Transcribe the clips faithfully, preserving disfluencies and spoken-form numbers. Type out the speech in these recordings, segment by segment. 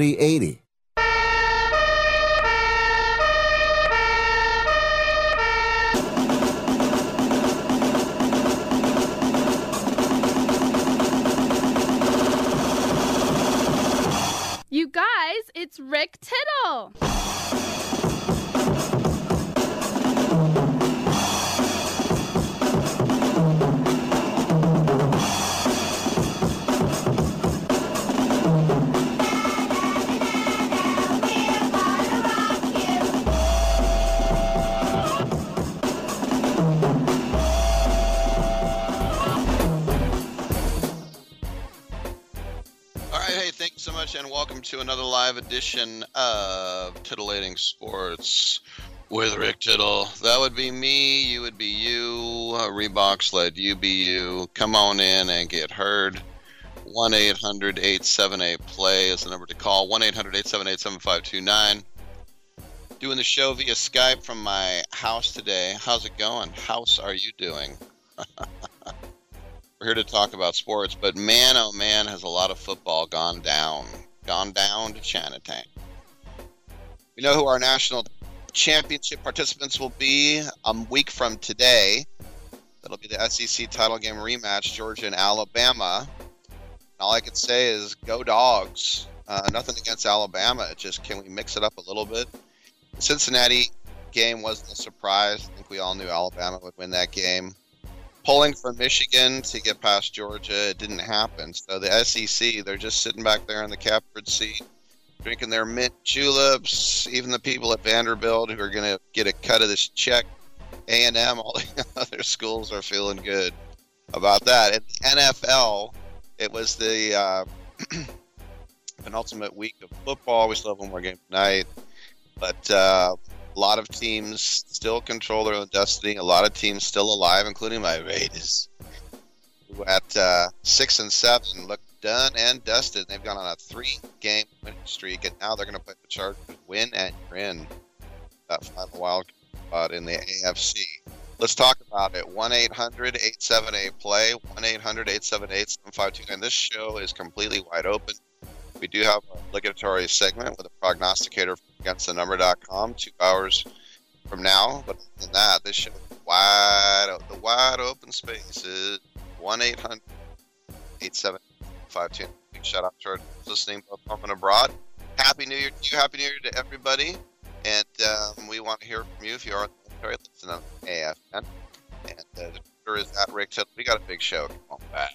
eight zero. You guys, it's Rick Tittle. So much, and welcome to another live edition of Titillating Sports with Rick Tittle. That would be me, you would be you, Reeboks led you be you. Come on in and get heard. one eight hundred, eight seven eight, play is the number to call. one eight hundred, eight seven eight, seven five two nine. Doing the show via Skype from my house today. How's it going? House, are you doing? We're here to talk about sports, but man, oh man, has a lot of football gone down. Gone down to Chinatown. We know who our national championship participants will be a week from today. That'll be the S E C title game rematch, Georgia and Alabama. And all I can say is, go Dogs. Uh, nothing against Alabama, just can we mix it up a little bit? The Cincinnati game wasn't a surprise. I think we all knew Alabama would win that game. Polling for Michigan to get past Georgia, it didn't happen. So the S E C, they're just sitting back there in the captain's seat, drinking their mint juleps. Even the people at Vanderbilt who are going to get a cut of this check, A and M, all the other schools are feeling good about that. And the N F L, it was the uh, penultimate week of football. We still have one more game tonight, but. Uh, A lot of teams still control their own destiny. A lot of teams still alive, including my Raiders, who at uh, six and seven look done and dusted. They've gone on a three-game winning streak, and now they're going to play the Chargers. Win and you're in that final wild spot in the A F C. Let's talk about it. one eight hundred, eight seven eight, play. one eight hundred, eight seven eight, seven five two nine. This show is completely wide open. We do have an obligatory segment with a prognosticator from against the number dot com two hours from now. But other than that, this show is wide open. The wide open space is one eight hundred, eight seven five two. Big shout out to our listening both home and abroad. Happy New Year to you. Happy New Year to everybody. And um, we want to hear from you if you are in the military. Listen on A F N. And uh, the Twitter is at Rick Tittle. We got a big show. Come on back.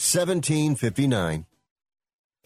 seventeen fifty-nine.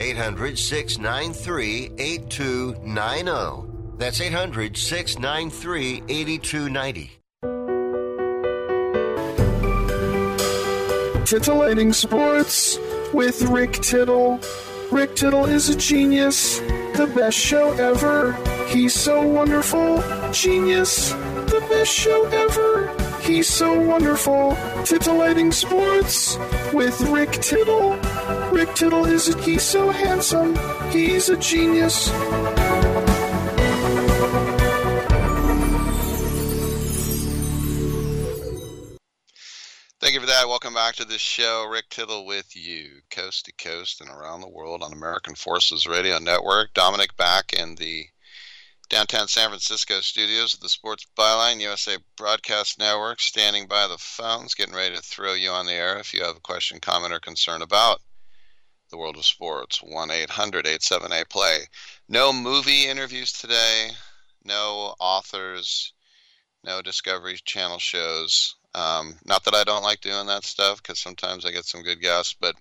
eight hundred six nine three eight two nine zero. That's eight hundred six nine three eight two nine zero. Titillating Sports with Rick Tittle. Rick Tittle is a genius, the best show ever. He's so wonderful. Genius, the best show ever. He's so wonderful. Titillating Sports with Rick Tittle. Rick Tittle is a, he's so handsome, he's a genius. Thank you for that. Welcome back to the show. Rick Tittle with you, coast to coast and around the world on American Forces Radio Network. Dominic back in the downtown San Francisco studios of the Sports Byline U S A Broadcast Network, standing by the phones, getting ready to throw you on the air if you have a question, comment, or concern about the world of sports. One eight hundred eight seven eight play. No movie interviews today, no authors, no Discovery Channel shows. Um, not that I don't like doing that stuff, because sometimes I get some good guests, but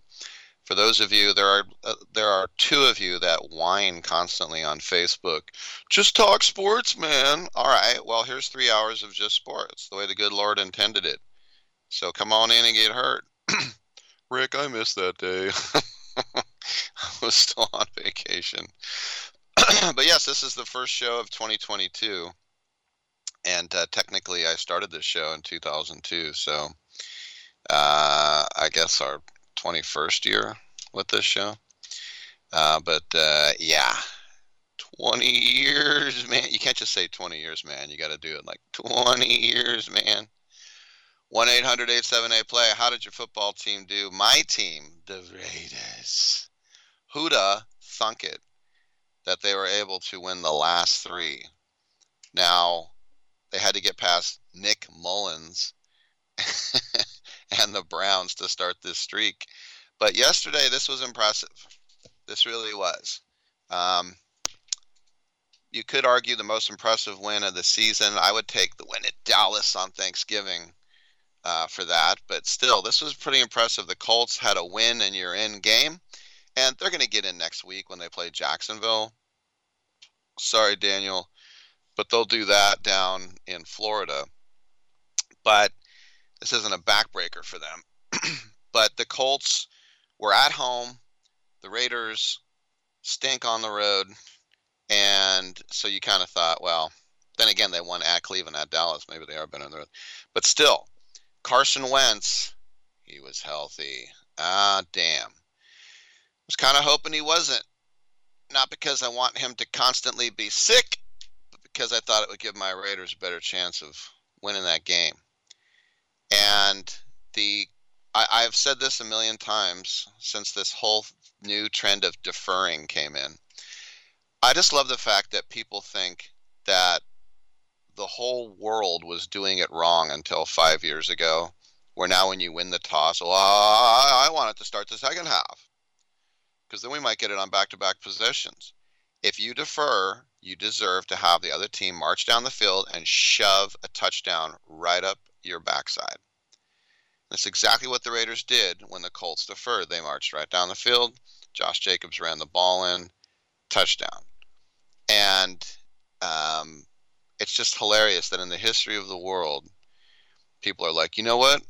for those of you, there are uh, there are two of you that whine constantly on Facebook, just talk sports, man. All right, well, here's three hours of just sports, the way the good Lord intended it. So come on in and get hurt. Rick, I missed that day. I was still on vacation. But yes, this is the first show of twenty twenty-two. And uh, technically, I started this show in two thousand two. So uh, I guess our twenty-first year with this show. Uh, but uh, yeah, twenty years, man. You can't just say twenty years, man. You got to do it like twenty years, man. one eight hundred eight seven eight play. How did your football team do? My team, the Raiders. Who'da thunk it that they were able to win the last three? Now, they had to get past Nick Mullens and the Browns to start this streak. But yesterday, this was impressive. This really was. Um, you could argue the most impressive win of the season. I would take the win at Dallas on Thanksgiving. Uh, for that, but still, this was pretty impressive. The Colts had a win and you're in game, and they're going to get in next week when they play Jacksonville. Sorry, Daniel, but they'll do that down in Florida. But this isn't a backbreaker for them. But the Colts were at home. The Raiders stink on the road, and so you kind of thought, well, then again, they won at Cleveland, at Dallas. Maybe they are better on the road, but still. Carson Wentz, he was healthy. Ah, damn. I was kind of hoping he wasn't. not because I want him to constantly be sick, but because I thought it would give my Raiders a better chance of winning that game. And the I, I've said this a million times since this whole new trend of deferring came in. I just love the fact that people think that the whole world was doing it wrong until five years ago, where now when you win the toss, well, I, I want it to start the second half, because then we might get it on back-to-back possessions. If you defer, you deserve to have the other team march down the field and shove a touchdown right up your backside. That's exactly what the Raiders did when the Colts deferred. They marched right down the field. Josh Jacobs ran the ball in. Touchdown. And um, it's just hilarious that in the history of the world, people are like, you know what?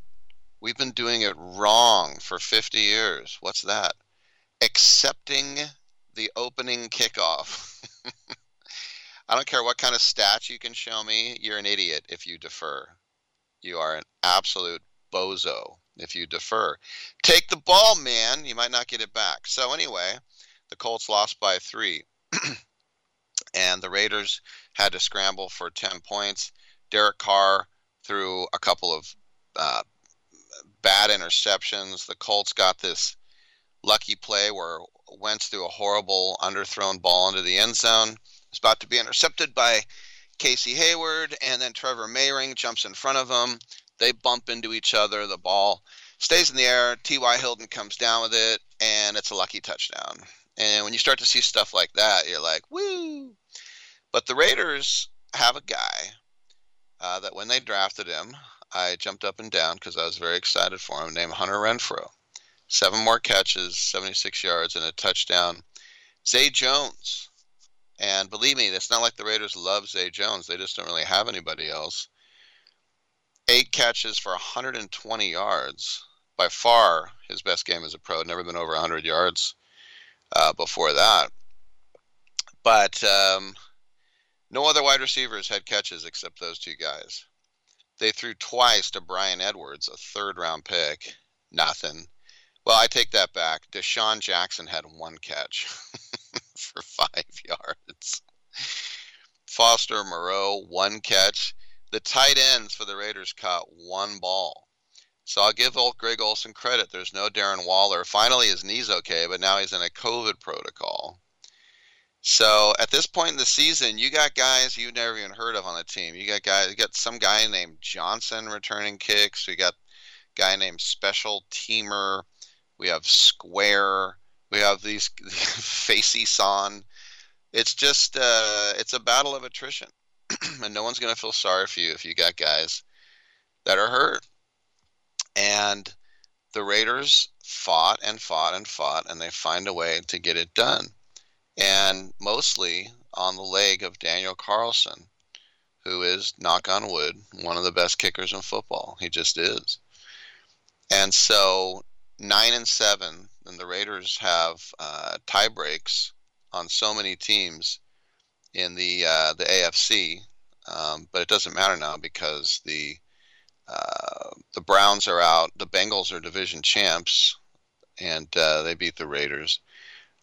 We've been doing it wrong for fifty years. What's that? Accepting the opening kickoff. I don't care what kind of stats you can show me. You're an idiot if you defer. You are an absolute bozo if you defer. Take the ball, man. You might not get it back. So anyway, the Colts lost by three. And the Raiders had to scramble for ten points. Derek Carr threw a couple of uh, bad interceptions. The Colts got this lucky play where Wentz threw a horrible underthrown ball into the end zone. It's about to be intercepted by Casey Hayward, and then Trevor Mehring jumps in front of him. They bump into each other. The ball stays in the air. T Y. Hilton comes down with it, and it's a lucky touchdown. And when you start to see stuff like that, you're like, woo! But the Raiders have a guy uh, that when they drafted him, I jumped up and down because I was very excited for him, named Hunter Renfrow. Seven more catches, seventy-six yards, and a touchdown. Zay Jones. And believe me, it's not like the Raiders love Zay Jones. They just don't really have anybody else. Eight catches for one hundred twenty yards. By far his best game as a pro. Never been over one hundred yards uh, before that. But um, no other wide receivers had catches except those two guys. They threw twice to Brian Edwards, a third-round pick. Nothing. Well, I take that back. DeSean Jackson had one catch for five yards. Foster Moreau, one catch. The tight ends for the Raiders caught one ball. So I'll give old Greg Olson credit. There's no Darren Waller. Finally, his knee's okay, but now he's in a COVID protocol. So at this point in the season, you got guys you've never even heard of on the team. You got guys. You got some guy named Johnson returning kicks. You got a guy named Special Teamer. We have Square. We have these Facey Son. It's just uh, it's a battle of attrition, and no one's going to feel sorry for you if you got guys that are hurt. And the Raiders fought and fought and fought, and they find a way to get it done. And mostly on the leg of Daniel Carlson, who is, knock on wood, one of the best kickers in football. He just is. And so nine and seven, and the Raiders have uh, tie breaks on so many teams in the uh, the A F C, um, but it doesn't matter now because the uh, the Browns are out, the Bengals are division champs, and uh, they beat the Raiders.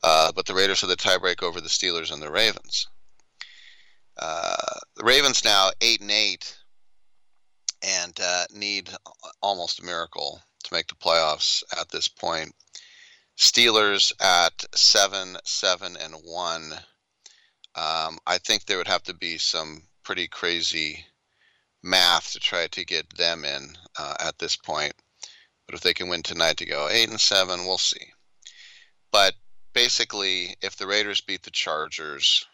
Uh, but the Raiders have the tie break over the Steelers and the Ravens. Uh, the Ravens now eight and eight, and uh, need almost a miracle to make the playoffs at this point. Steelers at seven, seven and one. Um, I think there would have to be some pretty crazy math to try to get them in uh, at this point. But if they can win tonight to go eight and seven, we'll see. But basically, if the Raiders beat the Chargers,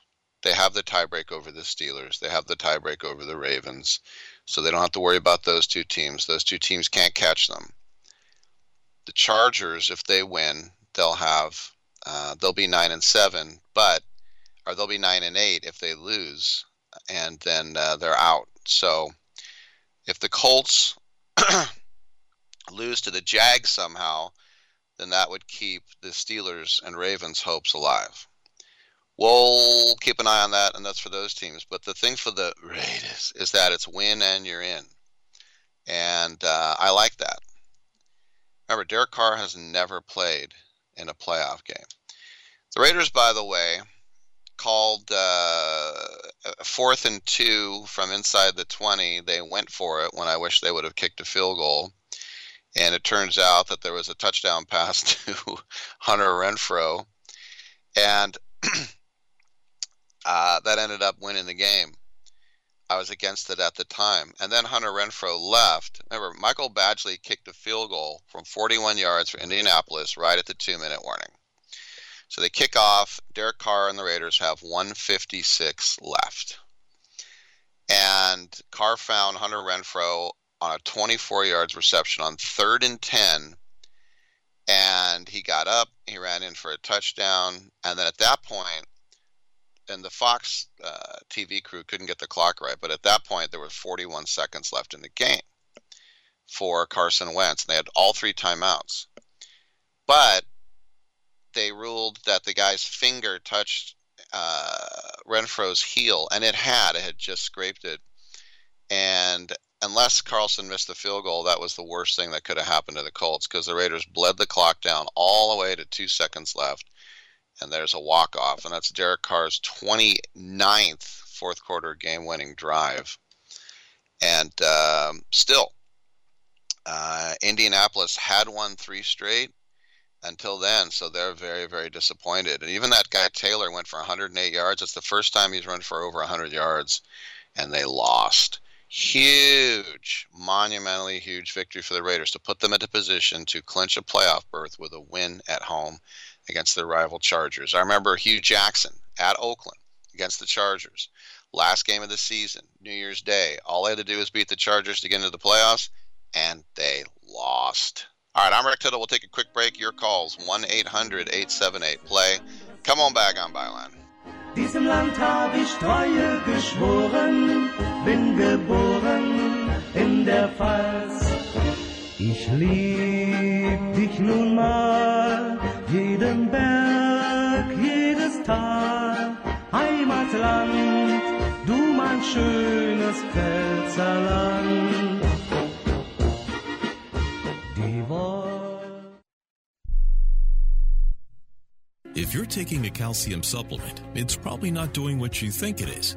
they have the tiebreak over the Steelers. They have the tiebreak over the Ravens. So they don't have to worry about those two teams. Those two teams can't catch them. The Chargers, if they win, they'll have uh, they'll be nine and seven, but or they'll be nine and eight if they lose, and then uh, they're out. So if the Colts lose to the Jags somehow, then that would keep the Steelers and Ravens' hopes alive. We'll keep an eye on that, and that's for those teams. But the thing for the Raiders is that it's win and you're in, and uh, I like that. Remember, Derek Carr has never played in a playoff game. The Raiders, by the way, called uh, a fourth and two from inside the twenty. They went for it when I wish they would have kicked a field goal. And it turns out that there was a touchdown pass to Hunter Renfrow. And uh, that ended up winning the game. I was against it at the time. And then Hunter Renfrow left. Remember, Michael Badgley kicked a field goal from forty-one yards for Indianapolis right at the two-minute warning. So they kick off. Derek Carr and the Raiders have one fifty-six left. And Carr found Hunter Renfrow on a twenty-four yards reception on third and ten. And he got up. He ran in for a touchdown. And then at that point, and the Fox uh, T V crew couldn't get the clock right, but at that point, there were forty-one seconds left in the game for Carson Wentz. And they had all three timeouts. But they ruled that the guy's finger touched uh, Renfrow's heel, and it had. It had just scraped it. And unless Carlson missed the field goal, that was the worst thing that could have happened to the Colts, because the Raiders bled the clock down all the way to two seconds left. And there's a walk-off, and that's Derek Carr's twenty-ninth fourth-quarter game-winning drive. And um, still, uh, Indianapolis had won three straight until then, so they're very, very disappointed. And even that guy Taylor went for one hundred eight yards. It's the first time he's run for over one hundred yards, and they lost. Huge, monumentally huge victory for the Raiders to put them into position to clinch a playoff berth with a win at home against their rival Chargers. I remember Hugh Jackson at Oakland against the Chargers. Last game of the season, New Year's Day. All they had to do was beat the Chargers to get into the playoffs, and they lost. All right, I'm Rick Tittle. We'll take a quick break. Your calls, one eight hundred eight seven eight play. Come on back on Byline. Diesem Land habe ich Treue geschworen, bin geboren in der Pfalz. Ich lieb dich nun mal, jeden Berg, jedes Tal, Heimatland, du mein schönes Pfälzerland. Die Wol- If you're taking a calcium supplement, it's probably not doing what you think it is.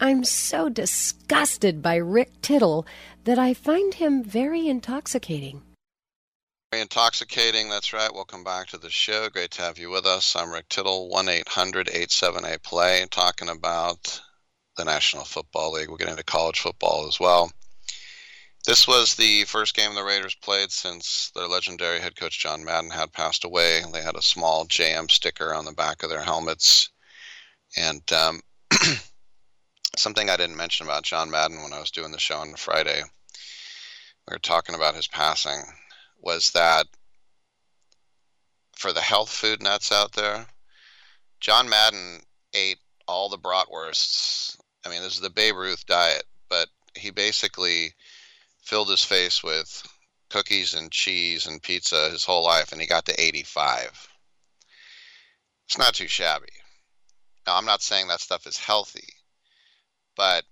I'm so disgusted by Rick Tittle that I find him very intoxicating. Very intoxicating, that's right. Welcome back to the show. Great to have you with us. I'm Rick Tittle, one eight hundred, eight seven eight, play, talking about the National Football League. We'll get into college football as well. This was the first game the Raiders played since their legendary head coach John Madden had passed away. They had a small J M sticker on the back of their helmets. And um something I didn't mention about John Madden when I was doing the show on Friday, we were talking about his passing, was that for the health food nuts out there, John Madden ate all the bratwursts. I mean, this is the Babe Ruth diet, but he basically filled his face with cookies and cheese and pizza his whole life, and he got to eighty-five. It's not too shabby. Now, I'm not saying that stuff is healthy. But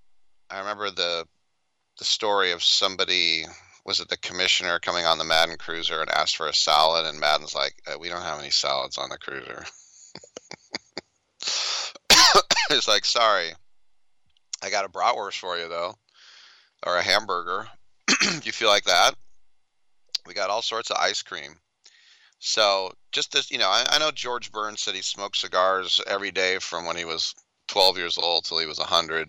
I remember the the story of somebody, was it the commissioner coming on the Madden Cruiser and asked for a salad, and Madden's like, uh, we don't have any salads on the cruiser. It's like, sorry, I got a bratwurst for you, though, or a hamburger. You feel like that? We got all sorts of ice cream. So just this, you know, I, I know George Burns said he smoked cigars every day from when he was twelve years old till he was one hundred.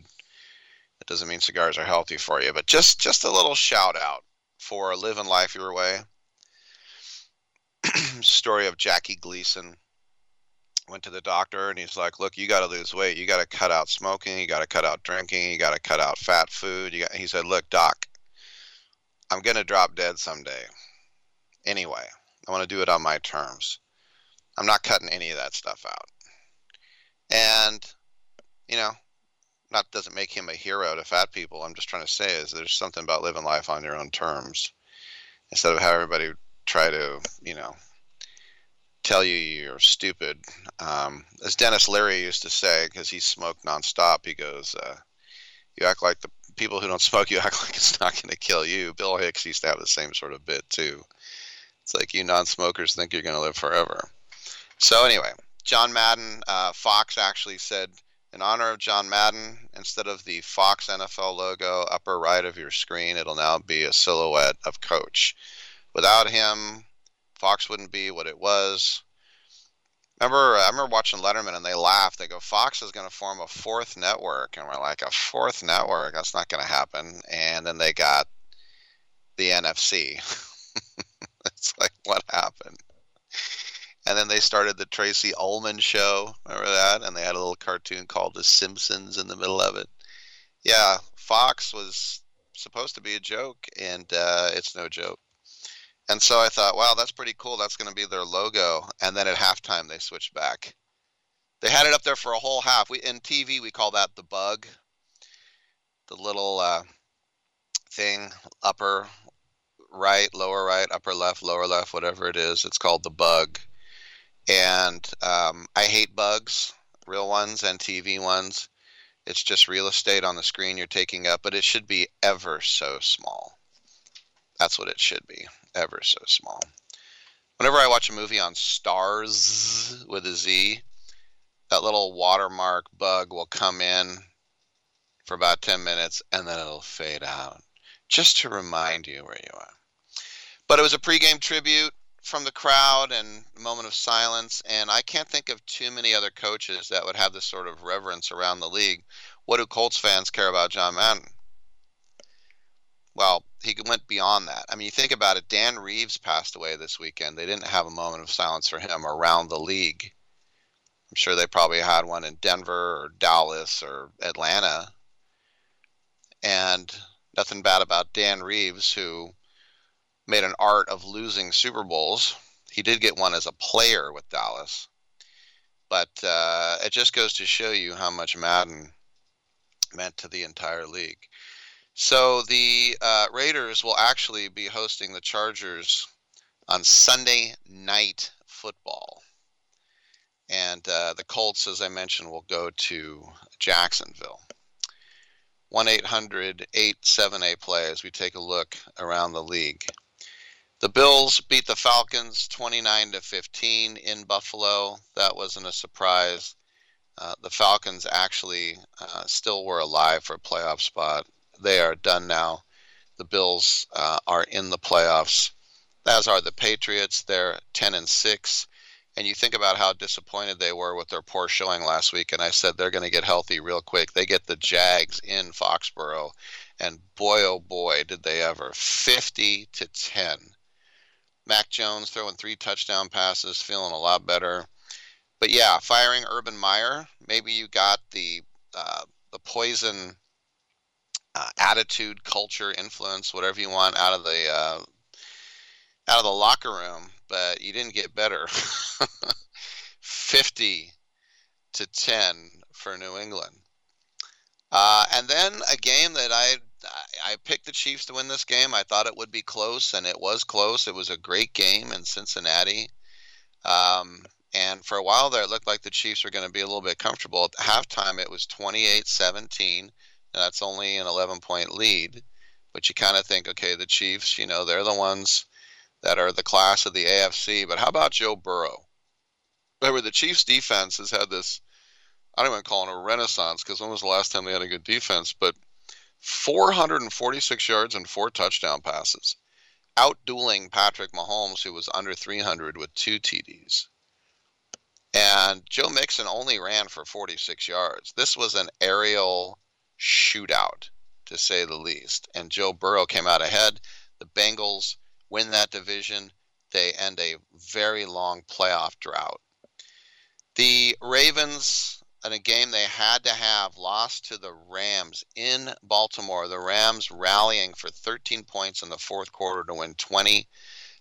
It doesn't mean cigars are healthy for you, but just, just a little shout out for living life your way. Story of Jackie Gleason. Went to the doctor and he's like, look, you got to lose weight. You got to cut out smoking. You got to cut out drinking. You got to cut out fat food. You got, he said, look, doc, I'm going to drop dead someday. Anyway, I want to do it on my terms. I'm not cutting any of that stuff out. And, you know, not doesn't make him a hero to fat people. I'm just trying to say is there's something about living life on your own terms instead of how everybody try to, you know, tell you you're stupid. Um, as Dennis Leary used to say, because he smoked nonstop, he goes, uh, you act like the people who don't smoke, you act like it's not going to kill you. Bill Hicks used to have the same sort of bit too. It's like you non-smokers think you're going to live forever. So anyway, John Madden, uh, Fox actually said, in honor of John Madden, instead of the Fox N F L logo upper right of your screen, it'll now be a silhouette of Coach. Without him, Fox wouldn't be what it was. Remember, I remember watching Letterman, and they laughed. They go, Fox is going to form a fourth network. And we're like, a fourth network? That's not going to happen. And then they got the N F C. It's like, what happened? And then they started the Tracy Ullman show, remember that? And they had a little cartoon called The Simpsons in the middle of it. Yeah, Fox was supposed to be a joke, and uh, it's no joke. And so I thought, wow, that's pretty cool. That's going to be their logo. And then at halftime, they switched back. They had it up there for a whole half. We in T V, we call that the bug, the little uh, thing, upper right, lower right, upper left, lower left, whatever it is. It's called the bug. And um, I hate bugs, real ones and T V ones. It's just real estate on the screen you're taking up, but it should be ever so small. That's what it should be, ever so small. Whenever I watch a movie on Starz with a Z, that little watermark bug will come in for about ten minutes, and then it'll fade out. just to remind you where you are. But it was a pregame tribute from the crowd and a moment of silence, and I can't think of too many other coaches that would have this sort of reverence around the league. What do Colts fans care about John Madden? Well, he went beyond that. I mean, you think about it, Dan Reeves passed away this weekend. They didn't have a moment of silence for him around the league. I'm sure they probably had one in Denver or Dallas or Atlanta. And nothing bad about Dan Reeves, who made an art of losing Super Bowls. He did get one as a player with Dallas. But uh, it just goes to show you how much Madden meant to the entire league. So the uh, Raiders will actually be hosting the Chargers on Sunday Night Football. And uh, the Colts, as I mentioned, will go to Jacksonville. one eight hundred eight seven A play as we take a look around the league. The Bills beat the Falcons twenty-nine to fifteen in Buffalo. That wasn't a surprise. Uh, the Falcons actually uh, still were alive for a playoff spot. They are done now. The Bills uh, are in the playoffs, as are the Patriots. They're ten and six. And you think about how disappointed they were with their poor showing last week. And I said they're going to get healthy real quick. They get the Jags in Foxborough. And boy, oh boy, did they ever. fifty to ten. Mac Jones throwing three touchdown passes, feeling a lot better. But yeah, firing Urban Meyer. Maybe you got the uh, the poison uh, attitude, culture, influence, whatever you want, out of the uh, out of the locker room. But you didn't get better. fifty to ten for New England. Uh, and then a game that I I picked the Chiefs to win this game. I thought it would be close, and it was close. It was a great game in Cincinnati. Um, and for a while there, it looked like the Chiefs were going to be a little bit comfortable. At halftime, it was twenty-eight seventeen, and that's only an eleven-point lead. But you kind of think, okay, the Chiefs, you know, they're the ones that are the class of the A F C. But how about Joe Burrow? Remember, the Chiefs' defense has had this, I don't even call it a renaissance, because when was the last time they had a good defense? But four hundred forty-six yards and four touchdown passes, outdueling Patrick Mahomes, who was under three hundred with two T Ds. And Joe Mixon only ran for forty-six yards. This was an aerial shootout, to say the least. And Joe Burrow came out ahead. The Bengals win that division. They end a very long playoff drought. The Ravens, in a game they had to have, lost to the Rams in Baltimore. The Rams rallying for thirteen points in the fourth quarter to win twenty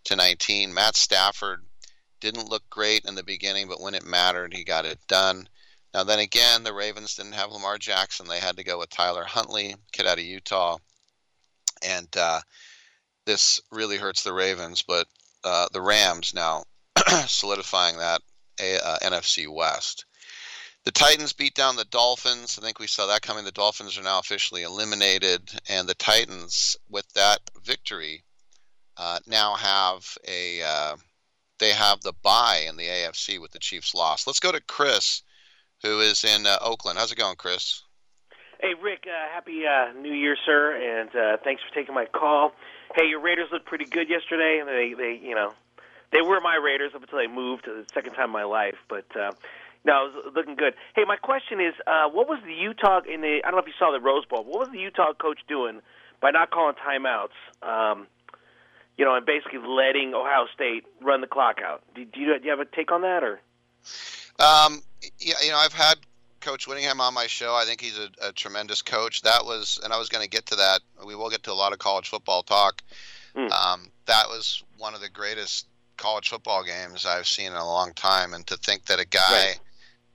to nineteen. Matt Stafford didn't look great in the beginning, but when it mattered, he got it done. Now then again, the Ravens didn't have Lamar Jackson. They had to go with Tyler Huntley, kid out of Utah. And uh, this really hurts the Ravens, but uh, the Rams now solidifying that uh, N F C West. The Titans beat down the Dolphins. I think we saw that coming. The Dolphins are now officially eliminated, and the Titans, with that victory, uh, now have a uh, they have the bye in the A F C with the Chiefs' loss. Let's go to Chris, who is in uh, Oakland. How's it going, Chris? Hey, Rick. Uh, happy uh, New Year, sir, and uh, thanks for taking my call. Hey, your Raiders looked pretty good yesterday, and they, they, you know, they were my Raiders up until they moved the second time in my life. But uh, no, it was looking good. Hey, my question is, uh, what was the Utah in the? I don't know if you saw the Rose Bowl. What was the Utah coach doing by not calling timeouts? Um, you know, and basically letting Ohio State run the clock out. Do, do, you, do you have a take on that, or? Um, yeah, you know, I've had Coach Whittingham on my show. I think he's a, a tremendous coach. That was, and I was going to get to that. We will get to a lot of college football talk. Mm. Um, that was one of the greatest college football games I've seen in a long time. And to think that a guy right.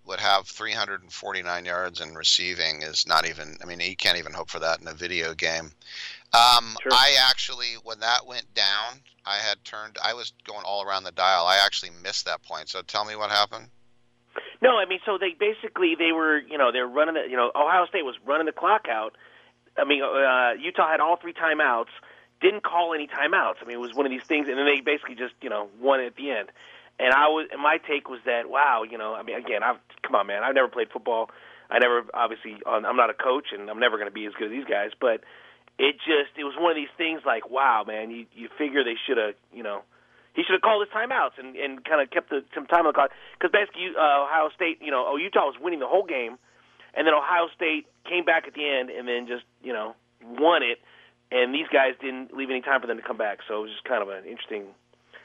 would have three hundred forty-nine yards in receiving is not even, I mean, you can't even hope for that in a video game. Um, sure. I actually, when that went down, I had turned, I was going all around the dial. I actually missed that point. So tell me what happened. No, I mean, so they basically, they were, you know, they were running, the, you know, Ohio State was running the clock out. I mean, uh, Utah had all three timeouts, didn't call any timeouts. I mean, it was one of these things, and then they basically just, you know, won at the end. And I was, and my take was that, wow, you know, I mean, again, I've come on, man, I've never played football. I never, obviously, I'm not a coach, and I'm never going to be as good as these guys. But it just it was one of these things like, wow, man, you, you figure they should have, you know, he should have called his timeouts and, and kind of kept the, some time on the clock. Because basically uh, Ohio State, you know, oh, Utah was winning the whole game, and then Ohio State came back at the end and then just, you know, won it, and these guys didn't leave any time for them to come back. So it was just kind of an interesting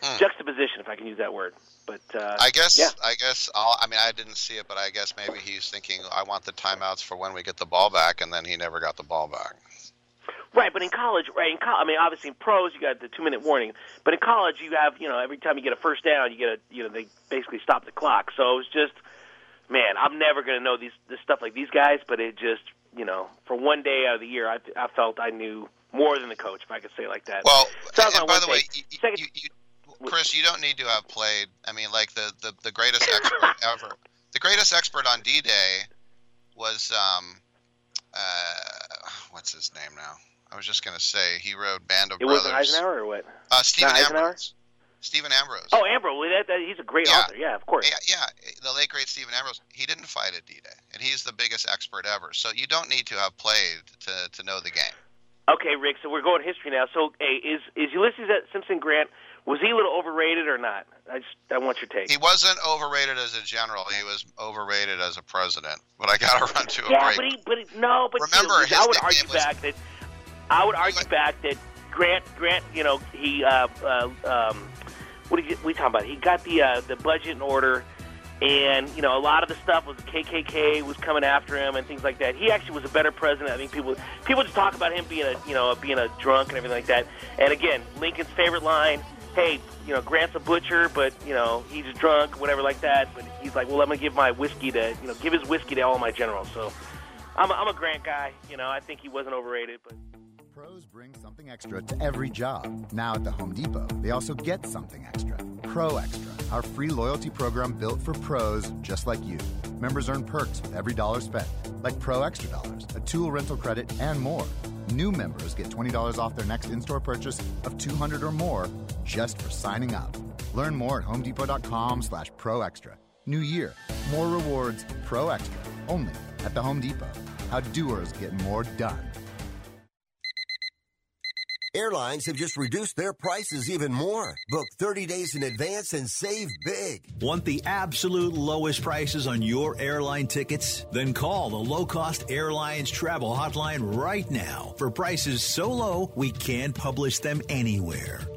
hmm. juxtaposition, if I can use that word. But uh, I guess yeah. I guess I'll, I mean I didn't see it, but I guess maybe he's thinking I want the timeouts for when we get the ball back, and then he never got the ball back. Right, but in college, right? In co- I mean, obviously in pros you got the two-minute warning, but in college you have, you know, every time you get a first down, you get a, you know, they basically stop the clock. So it's just, man, I'm never going to know these this stuff like these guys, but it just, you know, for one day out of the year, I, I felt I knew more than the coach, if I could say it like that. Well, so and by the way, you, Second, you, you, Chris, you don't need to have played. I mean, like the, the, the greatest expert ever. The greatest expert on D-Day was, um, uh, what's his name now? I was just going to say he wrote Band of it Brothers. It was Eisenhower or what? Uh, Stephen Ambrose. Stephen Ambrose. Oh, Ambrose. Well, that, that, he's a great yeah. author. Yeah, of course. Yeah, yeah, the late, great Stephen Ambrose. He didn't fight at D-Day, and he's the biggest expert ever. So you don't need to have played to, to know the game. Okay, Rick, so we're going history now. So hey, is, is Ulysses Simpson Grant, was he a little overrated or not? I just, I want your take. He wasn't overrated as a general. He was overrated as a president. But I got to run to a yeah, break. Yeah, but, he, but he, no, but remember, see, I would argue was, back that I would argue like, back that Grant, Grant, you know, he, uh, uh, um, what are you, we talking about? He got the uh, the budget in order, and you know, a lot of the stuff was K K K was coming after him and things like that. He actually was a better president. I think people people just talk about him being a you know being a drunk and everything like that. And again, Lincoln's favorite line. Hey, you know, Grant's a butcher, but, you know, he's a drunk, whatever like that. But he's like, well, I'm going to give my whiskey to, you know, give his whiskey to all my generals. So I'm a, I'm a Grant guy. You know, I think he wasn't overrated, but... Pros bring something extra to every job. Now at the Home Depot, they also get something extra. Pro Extra, our free loyalty program built for pros just like you. Members earn perks with every dollar spent, like Pro Extra Dollars, a tool rental credit, and more. New members get twenty dollars off their next in-store purchase of two hundred dollars or more just for signing up. Learn more at homedepot.com slash proextra. New year, more rewards, Pro Extra, only at the Home Depot. How doers get more done. Airlines have just reduced their prices even more. Book thirty days in advance and save big. Want the absolute lowest prices on your airline tickets? Then call the Low Cost Airlines Travel Hotline right now for prices so low we can't publish them anywhere.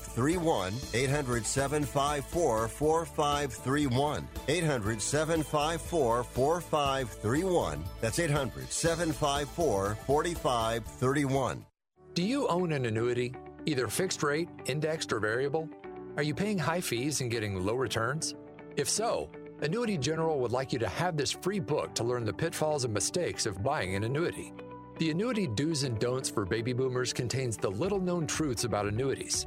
three one. eight hundred, seven five four, four five three one. eight hundred, seven five four, four five three one. That's eight hundred, seven five four, four five three one. Do you own an annuity, either fixed rate, indexed, or variable? Are you paying high fees and getting low returns? If so, Annuity General would like you to have this free book to learn the pitfalls and mistakes of buying an annuity. The Annuity Do's and Don'ts for Baby Boomers contains the little-known truths about annuities,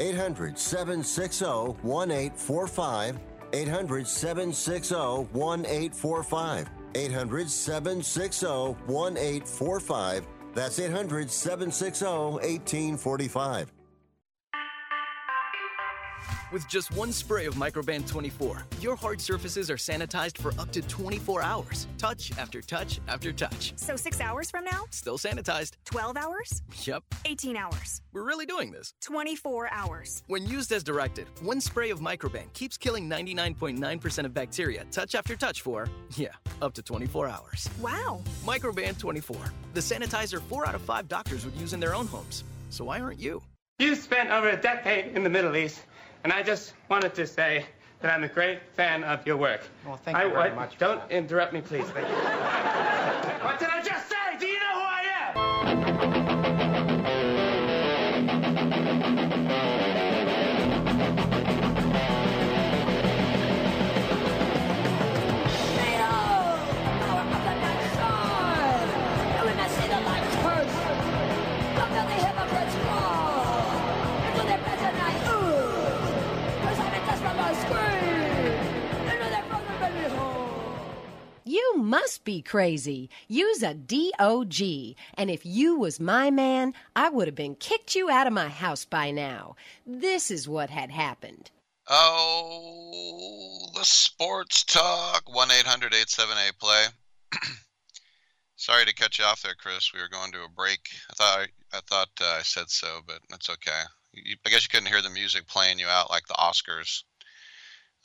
eight hundred, seven six zero, one eight four five. eight hundred, seven six zero, one eight four five. eight hundred, seven six zero, one eight four five. That's eight hundred, seven six zero, one eight four five. With just one spray of Microban twenty-four, your hard surfaces are sanitized for up to twenty-four hours. Touch after touch after touch. So six hours from now? Still sanitized. twelve hours? Yep. eighteen hours. We're really doing this. twenty-four hours. When used as directed, one spray of Microban keeps killing ninety-nine point nine percent of bacteria touch after touch for, yeah, up to twenty-four hours. Wow. Microban twenty-four, the sanitizer four out of five doctors would use in their own homes. So why aren't you? You spent over a decade in the Middle East, and I just wanted to say that I'm a great fan of your work. Well, thank you I, very I, much. Don't that. interrupt me, please. Thank you. What did I just say? Do you know who I You must be crazy. You's a D O G. And if you was my man, I would have been kicked you out of my house by now. This is what had happened. Oh, the sports talk. one eight hundred eight seven eight play. Sorry to cut you off there, Chris. We were going to a break. I thought I, I thought uh, I said so, but that's okay. You, I guess you couldn't hear the music playing you out like the Oscars.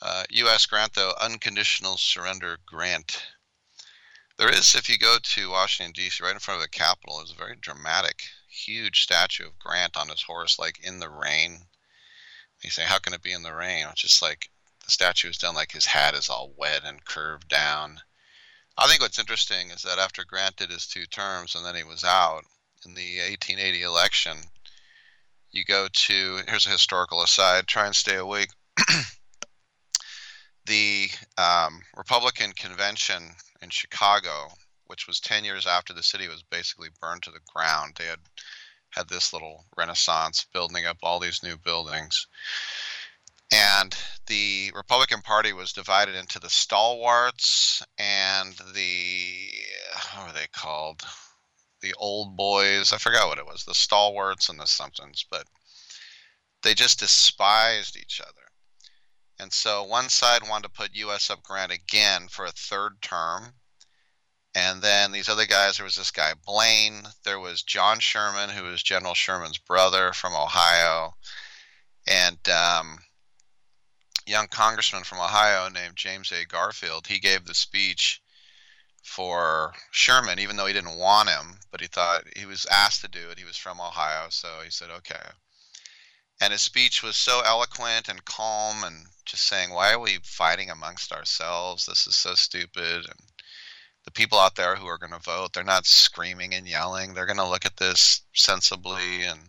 Uh, U S grant, though, unconditional surrender grant. There is, if you go to Washington, D C, right in front of the Capitol, is a very dramatic, huge statue of Grant on his horse, like in the rain. They say, how can it be in the rain? It's just like the statue is done like his hat is all wet and curved down. I think what's interesting is that after Grant did his two terms and then he was out in the eighteen eighty election, you go to, here's a historical aside, try and stay awake. The um, Republican convention in Chicago, which was ten years after the city was basically burned to the ground. They had had this little renaissance building up all these new buildings. And the Republican Party was divided into the stalwarts and the, how were they called? The old boys. I forgot what it was. The stalwarts and the somethings. But they just despised each other. And so one side wanted to put U S up Grant again for a third term. And then these other guys, there was this guy Blaine. There was John Sherman, who was General Sherman's brother from Ohio. And um, young congressman from Ohio named James A. Garfield, he gave the speech for Sherman, even though he didn't want him. But he thought he was asked to do it. He was from Ohio, so he said, okay. And his speech was so eloquent and calm and just saying, why are we fighting amongst ourselves? This is so stupid. And the people out there who are going to vote, they're not screaming and yelling. They're going to look at this sensibly. And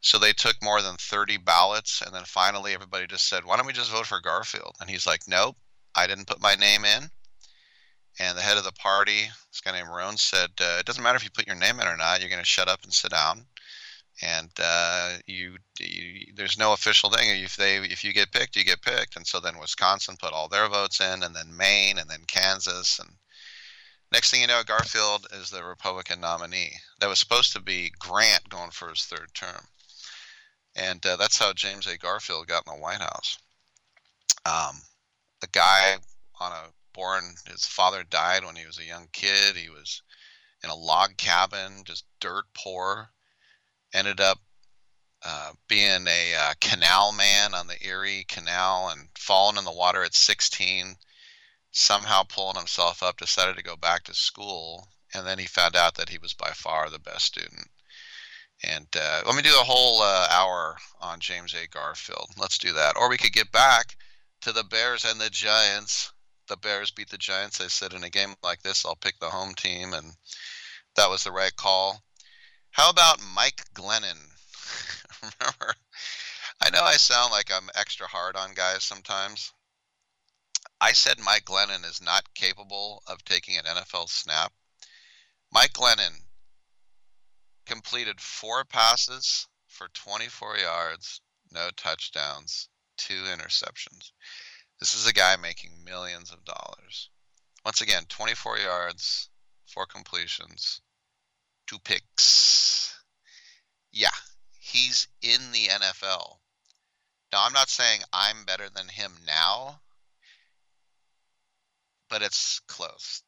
so they took more than thirty ballots. And then finally everybody just said, why don't we just vote for Garfield? And he's like, nope, I didn't put my name in. And the head of the party, this guy named Rohn, said, uh, it doesn't matter if you put your name in or not. You're going to shut up and sit down. And uh, you, you, there's no official thing. If they, if you get picked, you get picked. And so then Wisconsin put all their votes in, and then Maine, and then Kansas. And next thing you know, Garfield is the Republican nominee. That was supposed to be Grant going for his third term. And uh, that's how James A. Garfield got in the White House. Um, the guy on a born, his father died when he was a young kid. He was in a log cabin, just dirt poor. Ended up uh, being a uh, canal man on the Erie Canal and falling in the water at sixteen, somehow pulling himself up, decided to go back to school, and then he found out that he was by far the best student. And uh, let me do a whole uh, hour on James A. Garfield. Let's do that. Or we could get back to the Bears and the Giants. The Bears beat the Giants. They said, in a game like this, I'll pick the home team, and that was the right call. How about Mike Glennon? Remember, I know I sound like I'm extra hard on guys sometimes. I said Mike Glennon is not capable of taking an N F L snap. Mike Glennon completed four passes for twenty-four yards, no touchdowns, two interceptions. This is a guy making millions of dollars. Once again, twenty-four yards, four completions, two picks. Yeah, he's in the N F L. Now, I'm not saying I'm better than him now, but it's close.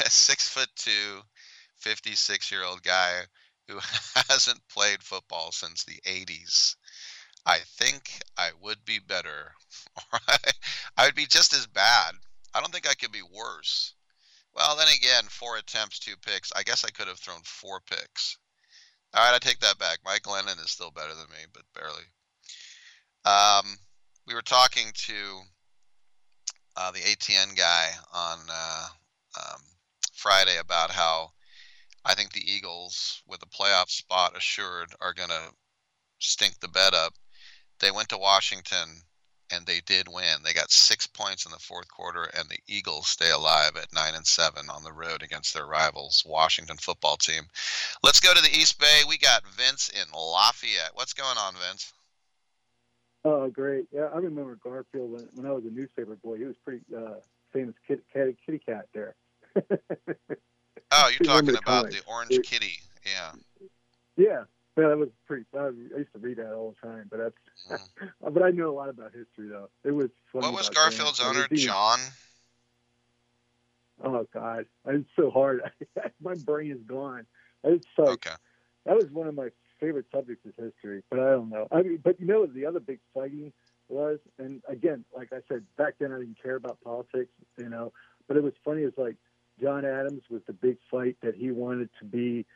A six foot two, fifty-six-year-old guy who hasn't played football since the eighties. I think I would be better. I would be just as bad. I don't think I could be worse. Well, then again, four attempts, two picks. I guess I could have thrown four picks. All right, I take that back. Mike Glennon is still better than me, but barely. Um, we were talking to uh, the A T N guy on uh, um, Friday about how I think the Eagles, with a playoff spot assured, are going to stink the bed up. They went to Washington, and they did win. They got six points in the fourth quarter, and the Eagles stay alive at nine and seven on the road against their rivals, Washington Football Team. Let's go to the East Bay. We got Vince in Lafayette. What's going on, Vince? Oh, great. Yeah, I remember Garfield when, when I was a newspaper boy. He was pretty uh, famous kid, cat, kitty cat there. Oh, you're talking about the, the orange it, kitty. Yeah. Yeah. Yeah, that was pretty. I used to read that all the time, but that's. Mm. But I knew a lot about history, though. It was. Funny what was Garfield's things. owner, John? Oh God, it's so hard. My brain is gone. It's like, okay. That was one of my favorite subjects is history, but I don't know. I mean, but you know, the other big thing was, and again, like I said back then, I didn't care about politics, you know. But it was funny. It's like John Adams was the big fight that he wanted to be.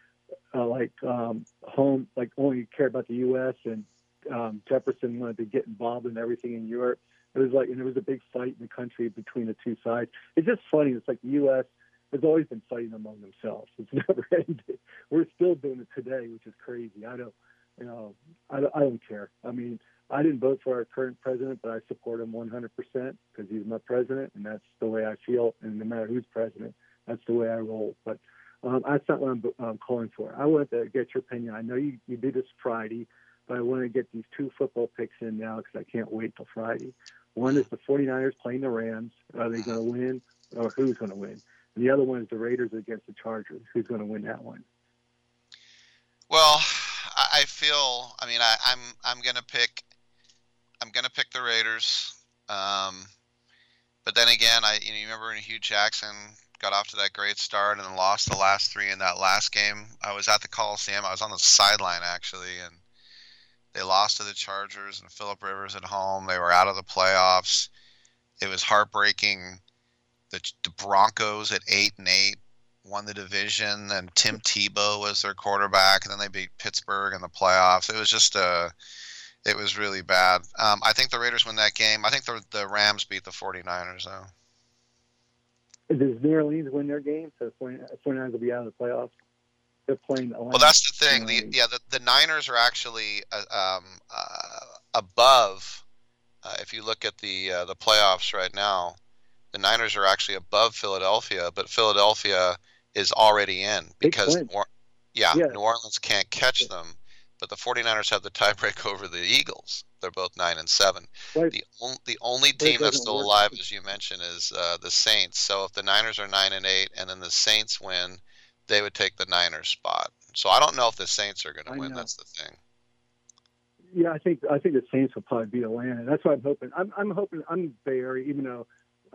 Uh, like um, home, like only cared about the U S and um, Jefferson wanted to get involved in everything in Europe. It was like, and it was a big fight in the country between the two sides. It's just funny. It's like the U S has always been fighting among themselves. It's never ended. We're still doing it today, which is crazy. I don't, you know, I don't, I don't care. I mean, I didn't vote for our current president, but I support him one hundred percent because he's my president, and that's the way I feel. And no matter who's president, that's the way I roll. But Um, that's not what I'm um, calling for. I want to get your opinion. I know you, you do this Friday, but I want to get these two football picks in now because I can't wait till Friday. One is the 49ers playing the Rams. Are they going to win, or who's going to win? And the other one is the Raiders against the Chargers. Who's going to win that one? Well, I feel. I mean, I, I'm I'm going to pick. I'm going to pick the Raiders. Um, but then again, I you, know, you remember when Hugh Jackson got off to that great start and then lost the last three in that last game. I was at the Coliseum. I was on the sideline, actually, and they lost to the Chargers and Phillip Rivers at home. They were out of the playoffs. It was heartbreaking. The, the Broncos at eight and eight won the division, and Tim Tebow was their quarterback, and then they beat Pittsburgh in the playoffs. It was just a – it was really bad. Um, I think the Raiders win that game. I think the, the Rams beat the 49ers, though. Does New Orleans win their game? So the 49ers will be out of the playoffs. They're playing Atlanta. Well, that's the thing. The, yeah, the, the Niners are actually uh, um, uh, above, uh, if you look at the uh, the playoffs right now, the Niners are actually above Philadelphia, but Philadelphia is already in because New or- yeah, yeah, New Orleans can't catch them, but the 49ers have the tiebreak over the Eagles. They're both nine and seven. Right. The only the only team that's still work. alive, as you mentioned, is uh, the Saints. So if the Niners are nine and eight, and then the Saints win, they would take the Niners spot. So I don't know if the Saints are going to win. Know. That's the thing. Yeah, I think I think the Saints will probably be Atlanta. That's what I'm hoping. I'm I'm hoping I'm Bay Area, even though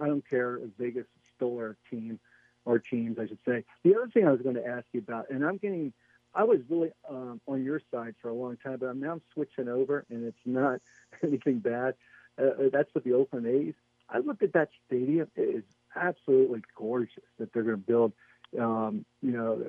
I don't care if Vegas stole our team or teams, I should say. The other thing I was going to ask you about, and I'm getting. I was really um, on your side for a long time, but I'm now switching over, and it's not anything bad. Uh, that's with the Oakland A's. I looked at that stadium. It is absolutely gorgeous that they're going to build, um, you know,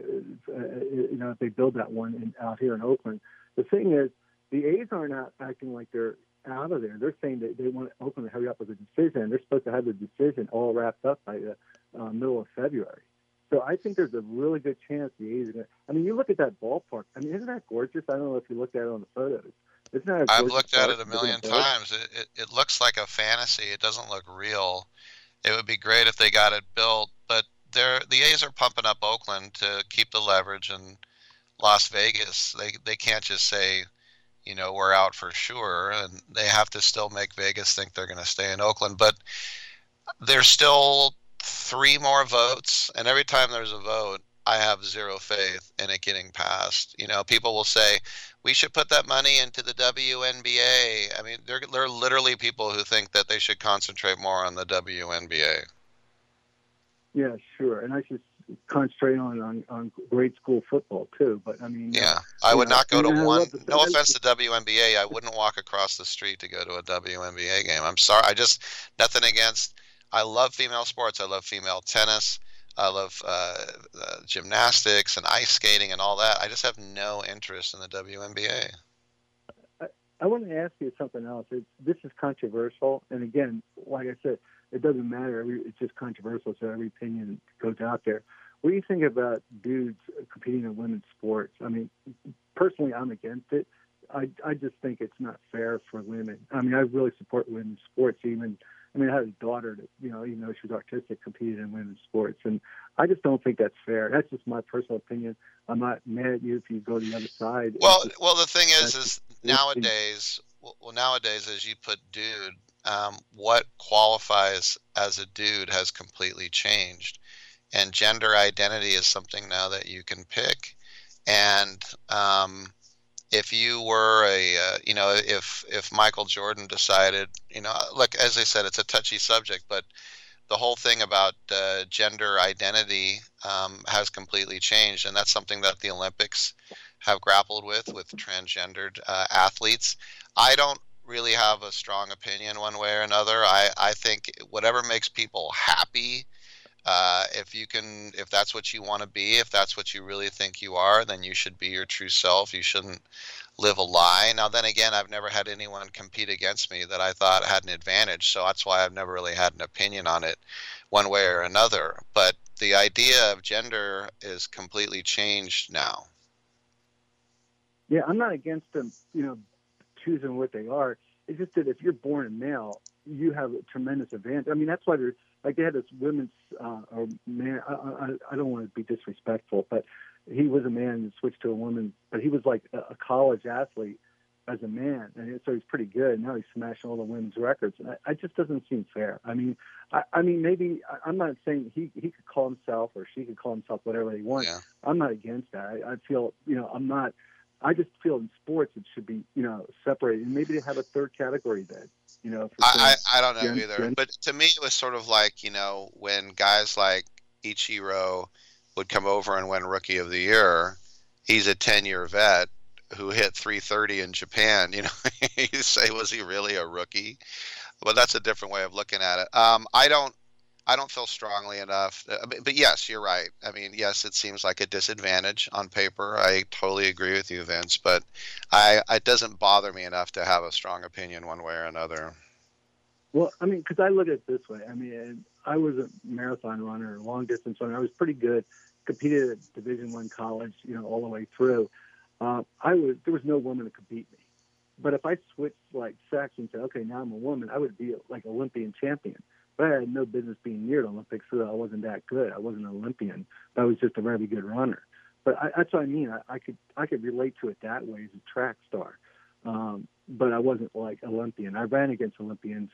uh, you know, if they build that one in, out here in Oakland. The thing is, the A's are not acting like they're out of there. They're saying that they want Oakland to hurry up with a decision. They're supposed to have the decision all wrapped up by the uh, middle of February. So I think there's a really good chance the A's are going to – I mean, you look at that ballpark. I mean, isn't that gorgeous? I don't know if you looked at it on the photos. Isn't that I've looked at it a million times. It, it it looks like a fantasy. It doesn't look real. It would be great if they got it built. But they're, the A's are pumping up Oakland to keep the leverage in Las Vegas. They, they can't just say, you know, we're out for sure. And they have to still make Vegas think they're going to stay in Oakland. But they're still – three more votes, and every time there's a vote, I have zero faith in it getting passed. You know, people will say, we should put that money into the W N B A. I mean, there, there are literally people who think that they should concentrate more on the W N B A. Yeah, sure, and I should concentrate on, on, on grade school football, too, but I mean... Yeah, I would know, not go to one... No offense to W N B A, I wouldn't walk across the street to go to a W N B A game. I'm sorry, I just... Nothing against... I love female sports. I love female tennis. I love uh, uh, gymnastics and ice skating and all that. I just have no interest in the W N B A. I, I want to ask you something else. It's, this is controversial. And again, like I said, it doesn't matter. It's just controversial, so every opinion goes out there. What do you think about dudes competing in women's sports? I mean, personally, I'm against it. I, I just think it's not fair for women. I mean, I really support women's sports. Even, I mean, I had a daughter that, you know, even though she was autistic, competed in women's sports. And I just don't think that's fair. That's just my personal opinion. I'm not mad at you if you go to the other side. Well, just, well, the thing is, is nowadays, well, nowadays, as you put dude, um, what qualifies as a dude has completely changed. And gender identity is something now that you can pick. And, um, if you were a, uh, you know, if if Michael Jordan decided, you know, look, as I said, it's a touchy subject, but the whole thing about uh, gender identity um, has completely changed, and that's something that the Olympics have grappled with, with transgendered uh, athletes. I don't really have a strong opinion one way or another. I, I think whatever makes people happy, uh, if you can, if that's what you want to be, if that's what you really think you are, then you should be your true self. You shouldn't live a lie. Now, then again, I've never had anyone compete against me that I thought had an advantage. So that's why I've never really had an opinion on it one way or another. But the idea of gender is completely changed now. Yeah, I'm not against them, you know, choosing what they are. It's just that if you're born a male, you have a tremendous advantage. I mean, that's why they're like they had this women's uh, or man. I, I, I don't want to be disrespectful, but he was a man and switched to a woman. But he was like a, a college athlete as a man, and so he's pretty good. Now he's smashing all the women's records. And I, I just doesn't seem fair. I mean, I, I mean, maybe I, I'm not saying he he could call himself or she could call himself whatever they want. Yeah. I'm not against that. I, I feel you know I'm not. I just feel in sports it should be, you know, separated. And maybe they have a third category then, you know. For I, I I don't know gen, either. Gen. But to me it was sort of like, you know, when guys like Ichiro would come over and win Rookie of the Year, he's a ten-year vet who hit three thirty in Japan. You know, you say, was he really a rookie? But that's a different way of looking at it. Um, I don't I don't feel strongly enough, but yes, you're right. I mean, yes, it seems like a disadvantage on paper. I totally agree with you, Vince, but I, it doesn't bother me enough to have a strong opinion one way or another. Well, I mean, because I look at it this way. I mean, I was a marathon runner, a long distance runner. I was pretty good, competed at Division One college, you know, all the way through. Uh, I was there was no woman that could beat me. But if I switched like sex and said, okay, now I'm a woman, I would be like Olympian champion. But I had no business being near the Olympics, so I wasn't that good. I wasn't an Olympian. I was just a very good runner. But I, that's what I mean. I, I could I could relate to it that way as a track star. Um, but I wasn't like Olympian. I ran against Olympians,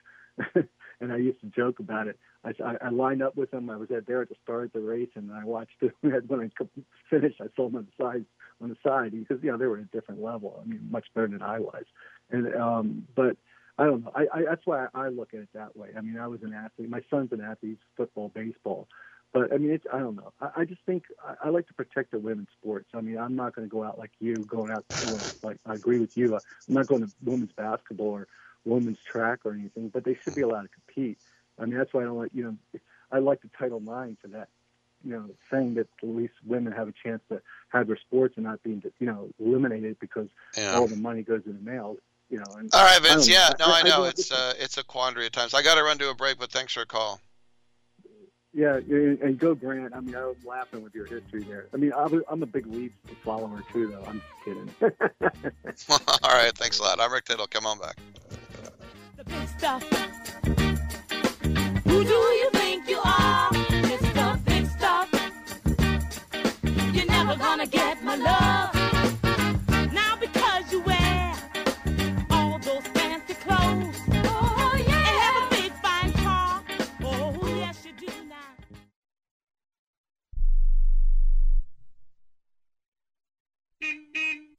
and I used to joke about it. I, I, I lined up with them. I was there at the start of the race, and I watched it. When I finished, I saw them on the side, on the side because, you know, they were at a different level. I mean, much better than I was. And um, but... I don't know. I, I, that's why I look at it that way. I mean, I was an athlete. My son's an athlete, football, baseball. But, I mean, it's, I don't know. I, I just think I, I like to protect the women's sports. I mean, I'm not going to go out like you, going out to, like I agree with you. I'm not going to women's basketball or women's track or anything, but they should be allowed to compete. I mean, that's why I don't like, you know, I like the Title nine for that, you know, saying that at least women have a chance to have their sports and not being, you know, eliminated because yeah. all the money goes to the males. You know, and, all right, Vince. Yeah, no, I, I know I it's uh, it's a quandary at times. I got to run to a break, but thanks for a call. Yeah, and go Grant. I mean, I was laughing with your history there. I mean, I'm a big Leafs follower too, though. I'm just kidding. All right, thanks a lot. I'm Rick Tittle. Come on back. The big stuff. Who do you think you are? It's the big stuff. You're never gonna get my love.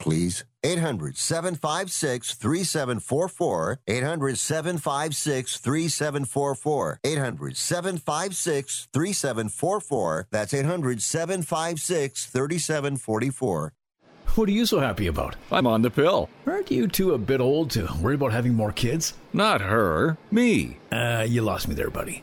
Please. eight hundred, seven five six, three seven four four. eight hundred, seven five six, three seven four four. eight hundred, seven five six, three seven four four. That's eight hundred, seven five six, three seven four four. What are you so happy about? I'm on the pill. Aren't you two a bit old to worry about having more kids? Not her. Me. Uh, you lost me there, buddy.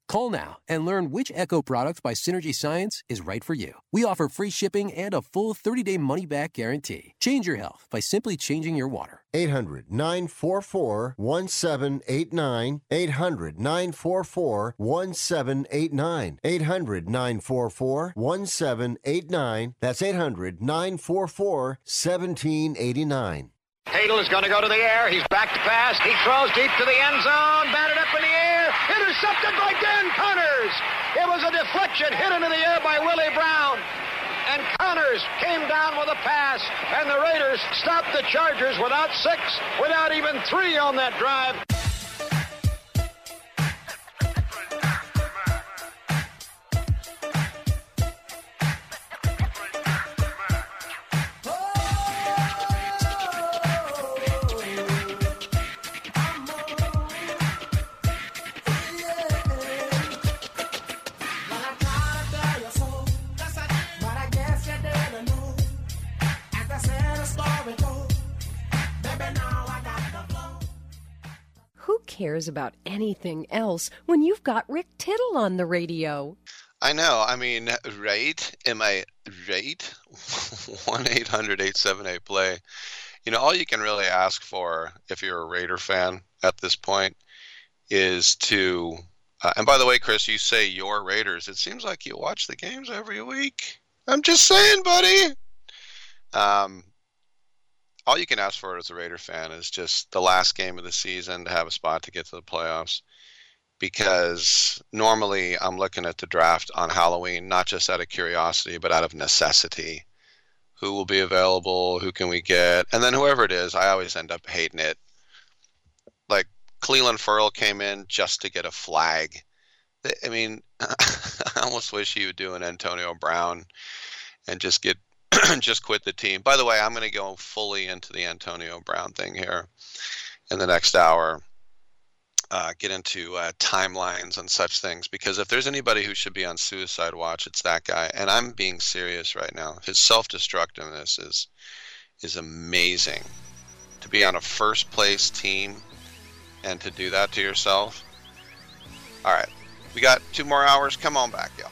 Call now and learn which Echo product by Synergy Science is right for you. We offer free shipping and a full thirty-day money-back guarantee. Change your health by simply changing your water. eight hundred, nine four four, one seven eight nine. eight hundred, nine four four, one seven eight nine. eight hundred, nine four four, one seven eight nine. That's eight hundred, nine four four, one seven eight nine. Tittle is going to go to the air. He's back to pass. He throws deep to the end zone. Batted up in the air. Intercepted by Dan Connors. It was a deflection hit into the air by Willie Brown. And Connors came down with a pass. And the Raiders stopped the Chargers without six, without even three on that drive. Cares about anything else when you've got Rick Tittle on the radio. I know. I mean, right? Am I right? one eight hundred, eight seven eight, play. You know, all you can really ask for if you're a Raider fan at this point is to... Uh, and by the way, Chris, you say your Raiders. It seems like you watch the games every week. I'm just saying, buddy. Um... All you can ask for as a Raider fan is just the last game of the season to have a spot to get to the playoffs, because normally I'm looking at the draft on Halloween, not just out of curiosity, but out of necessity. Who will be available? Who can we get? And then whoever it is, I always end up hating it. Like Cleland Ferrell came in just to get a flag. I mean, I almost wish he would do an Antonio Brown and just get just quit the team. By the way, I'm going to go fully into the Antonio Brown thing here in the next hour, uh, get into uh, timelines and such things, because if there's anybody who should be on suicide watch, it's that guy. And I'm being serious right now. His self-destructiveness is is amazing. To be on a first-place team and to do that to yourself. All right. We got two more hours. Come on back, y'all.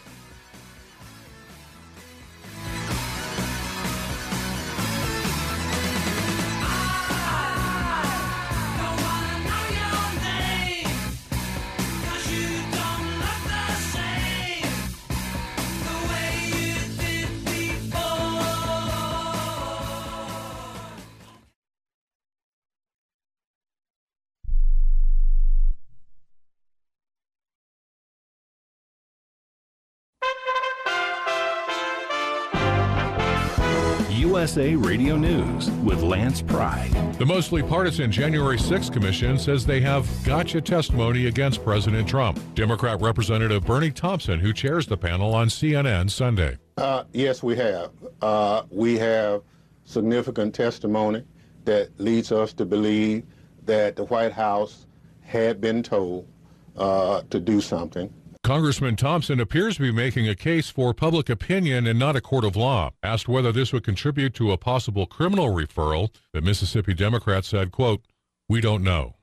U S A Radio News with Lance Pride. The mostly partisan January sixth Commission says they have gotcha testimony against President Trump. Democrat Representative Bernie Thompson, who chairs the panel, on C N N Sunday. Uh, yes, we have. Uh, we have significant testimony that leads us to believe that the White House had been told uh, to do something. Congressman Thompson appears to be making a case for public opinion and not a court of law. Asked whether this would contribute to a possible criminal referral, the Mississippi Democrat said, quote, "We don't know,"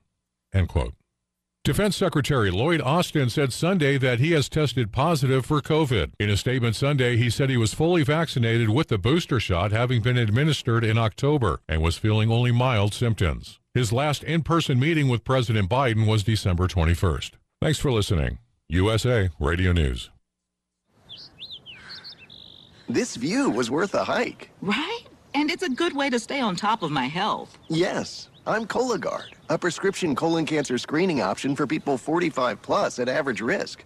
end quote. Defense Secretary Lloyd Austin said Sunday that he has tested positive for COVID. In a statement Sunday, he said he was fully vaccinated with the booster shot, having been administered in October, and was feeling only mild symptoms. His last in-person meeting with President Biden was December twenty-first. Thanks for listening. U S A Radio News. This view was worth a hike. Right? And it's a good way to stay on top of my health. Yes. I'm Cologuard, a prescription colon cancer screening option for people forty-five plus at average risk.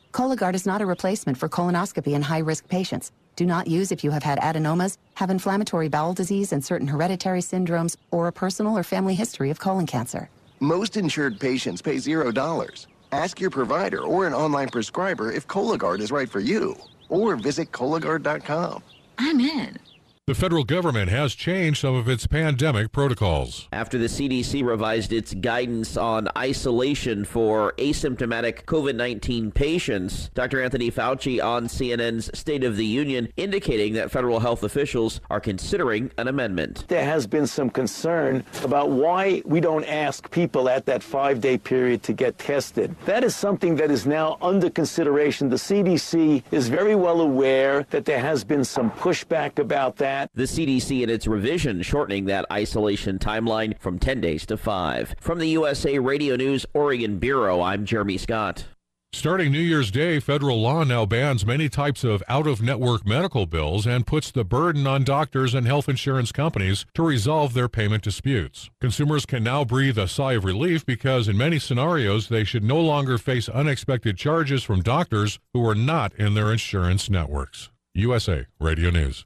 Cologuard is not a replacement for colonoscopy in high-risk patients. Do not use if you have had adenomas, have inflammatory bowel disease and certain hereditary syndromes, or a personal or family history of colon cancer. Most insured patients pay zero dollars. Ask your provider or an online prescriber if Cologuard is right for you, or visit Cologuard dot com. I'm in. The federal government has changed some of its pandemic protocols. After the C D C revised its guidance on isolation for asymptomatic COVID nineteen patients, Doctor Anthony Fauci on C N N's State of the Union indicating that federal health officials are considering an amendment. There has been some concern about why we don't ask people at that five-day period to get tested. That is something that is now under consideration. The C D C is very well aware that there has been some pushback about that. The C D C in its revision shortening that isolation timeline from ten days to five. From the U S A Radio News Oregon Bureau, I'm Jeremy Scott. Starting New Year's Day, federal law now bans many types of out-of-network medical bills and puts the burden on doctors and health insurance companies to resolve their payment disputes. Consumers can now breathe a sigh of relief because in many scenarios, they should no longer face unexpected charges from doctors who are not in their insurance networks. U S A Radio News.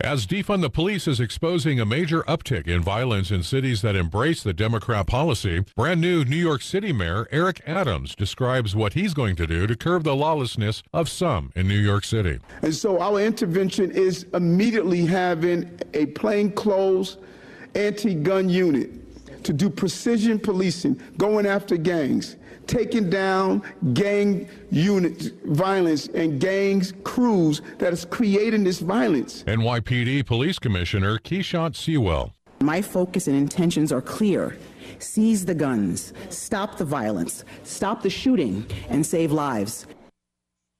As Defund the Police is exposing a major uptick in violence in cities that embrace the Democrat policy, brand new New York City Mayor Eric Adams describes what he's going to do to curb the lawlessness of some in New York City. And so our intervention is immediately having a plainclothes anti-gun unit to do precision policing, going after gangs, taking down gang units, violence, and gangs crews that is creating this violence. N Y P D Police Commissioner Keyshant Sewell. My focus and intentions are clear. Seize the guns, stop the violence, stop the shooting, and save lives.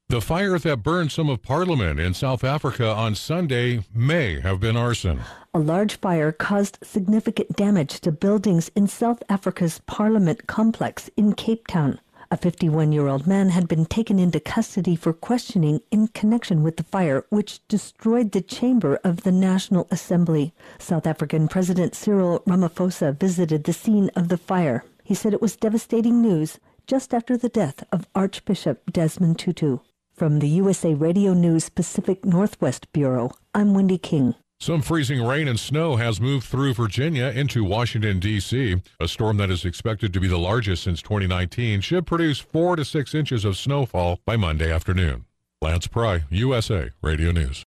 The fire that burned some of Parliament in South Africa on Sunday may have been arson. A large fire caused significant damage to buildings in South Africa's Parliament complex in Cape Town. A fifty-one-year-old man had been taken into custody for questioning in connection with the fire, which destroyed the chamber of the National Assembly. South African President Cyril Ramaphosa visited the scene of the fire. He said it was devastating news just after the death of Archbishop Desmond Tutu. From the U S A Radio News Pacific Northwest Bureau, I'm Wendy King. Some freezing rain and snow has moved through Virginia into Washington, D C A storm that is expected to be the largest since twenty nineteen should produce four to six inches of snowfall by Monday afternoon. Lance Pry, U S A Radio News.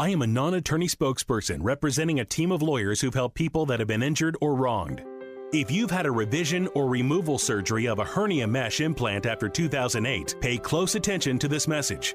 I am a non-attorney spokesperson representing a team of lawyers who've helped people that have been injured or wronged. If you've had a revision or removal surgery of a hernia mesh implant after two thousand eight, pay close attention to this message.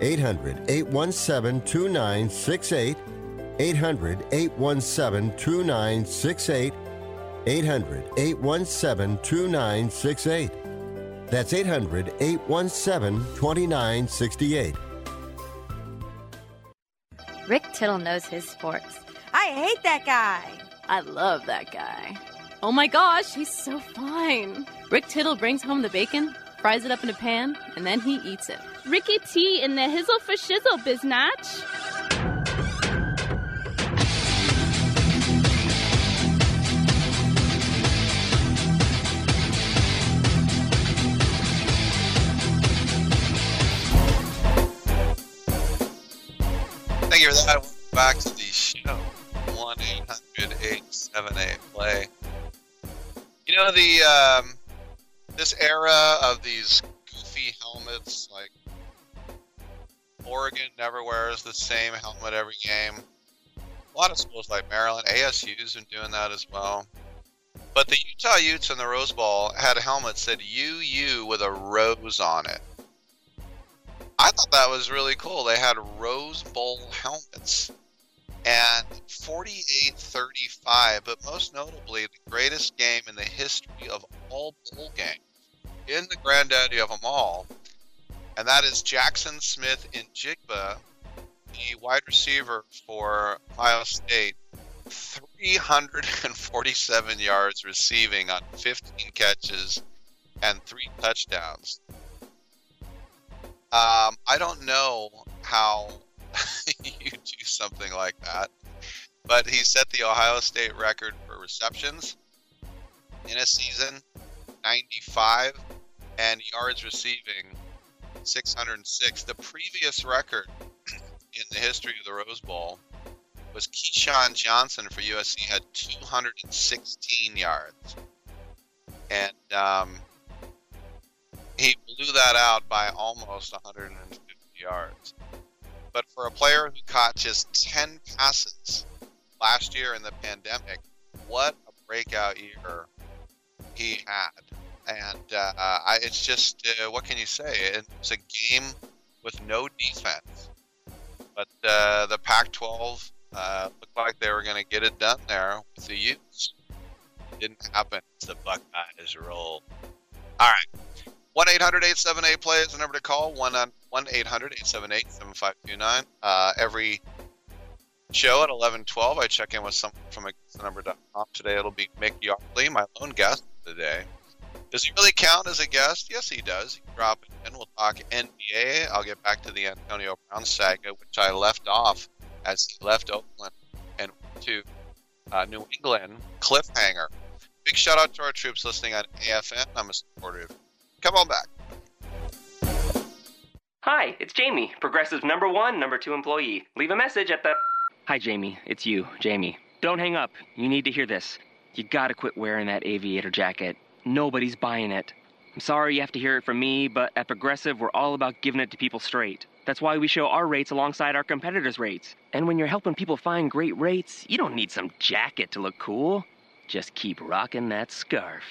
eight hundred, eight one seven, two nine six eight, eight hundred, eight one seven, two nine six eight, eight hundred, eight one seven, two nine six eight. That's eight hundred, eight one seven, two nine six eight. Rick Tittle knows his sports. I hate that guy. I love that guy. Oh my gosh, he's so fine. Rick Tittle brings home the bacon, fries it up in a pan, and then he eats it. Ricky T in the hizzle for shizzle, biznatch. Thank you for that. Welcome back to the show. one eight hundred, eight seven eight, play. You know, the um, this era of these goofy helmets, like Oregon never wears the same helmet every game. A lot of schools like Maryland, A S U's been doing that as well. But the Utah Utes in the Rose Bowl had a helmet that said U U with a rose on it. I thought that was really cool. They had Rose Bowl helmets. And forty-eight thirty-five, but most notably, the greatest game in the history of all bowl games, in the granddaddy of them all, and that is Jackson Smith-Njigba, the wide receiver for Ohio State, three hundred forty-seven yards receiving on fifteen catches and three touchdowns. Um, I don't know how you do something like that, but he set the Ohio State record for receptions in a season, ninety-five, and yards receiving, six hundred six. The previous record in the history of the Rose Bowl was Keyshawn Johnson for U S C, had two hundred sixteen yards. And um, he blew that out by almost one hundred fifty yards. But for a player who caught just ten passes last year in the pandemic, what a breakout year he had. And uh, I, it's just, uh, what can you say? It's a game with no defense. But uh, the Pac twelve uh, looked like they were going to get it done there with the Utes. It didn't happen. The Buckeyes roll. All right. one eight hundred, eight seven eight, play is the number to call. one eight hundred, eight seven eight, seven five two nine. Uh, every show at eleven twelve, I check in with someone from the number dot com. Today it'll be Mick Yardley, my lone guest of the day. Does he really count as a guest? Yes, he does. He can drop it in. We'll talk N B A. I'll get back to the Antonio Brown saga, which I left off as he left Oakland and went to uh, New England. Cliffhanger. Big shout out to our troops listening on A F N. I'm a supporter of it. Come on back. Hi, it's Jamie, Progressive number one, number two employee. Leave a message at the... Hi, Jamie. It's you, Jamie. Don't hang up. You need to hear this. You gotta quit wearing that aviator jacket. Nobody's buying it. I'm sorry you have to hear it from me, but at Progressive, we're all about giving it to people straight. That's why we show our rates alongside our competitors' rates. And when you're helping people find great rates, you don't need some jacket to look cool. Just keep rocking that scarf.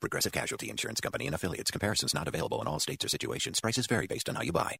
Progressive Casualty Insurance Company and affiliates. Comparisons not available in all states or situations. Prices vary based on how you buy.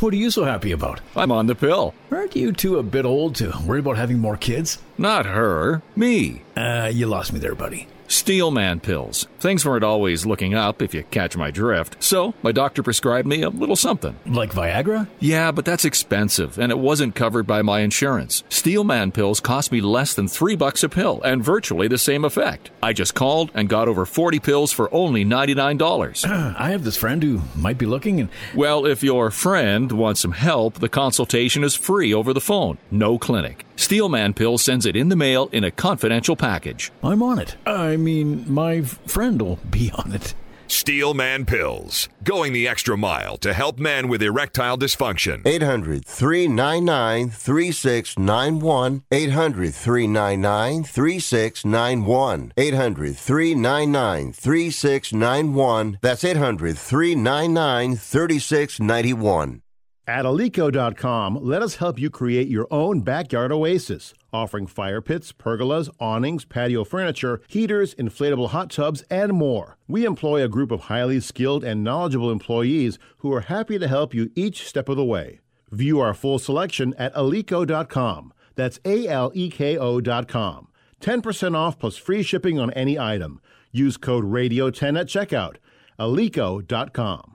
What are you so happy about? I'm on the pill. Aren't you two a bit old to worry about having more kids? Not her, me. Uh, you lost me there, buddy. Steelman pills. Things weren't always looking up, if you catch my drift. So my doctor prescribed me a little something. Like Viagra? Yeah, but that's expensive, and it wasn't covered by my insurance. Steelman pills cost me less than three bucks a pill, and virtually the same effect. I just called and got over forty pills for only ninety-nine dollars. I have this friend who might be looking and... Well, if your friend wants some help, the consultation is free over the phone. No clinic. Steelman Pill sends it in the mail in a confidential package. I'm on it. I mean, my friend will be on it. Steelman Pills. Going the extra mile to help men with erectile dysfunction. eight hundred, three nine nine, three six nine one. eight hundred, three nine nine, three six nine one. eight hundred, three nine nine, three six nine one. That's eight hundred, three nine nine, three six nine one. At Alico dot com, let us help you create your own backyard oasis, offering fire pits, pergolas, awnings, patio furniture, heaters, inflatable hot tubs, and more. We employ a group of highly skilled and knowledgeable employees who are happy to help you each step of the way. View our full selection at Alico dot com. That's A L E K O dot com. ten percent off plus free shipping on any item. Use code radio ten at checkout. Alico dot com.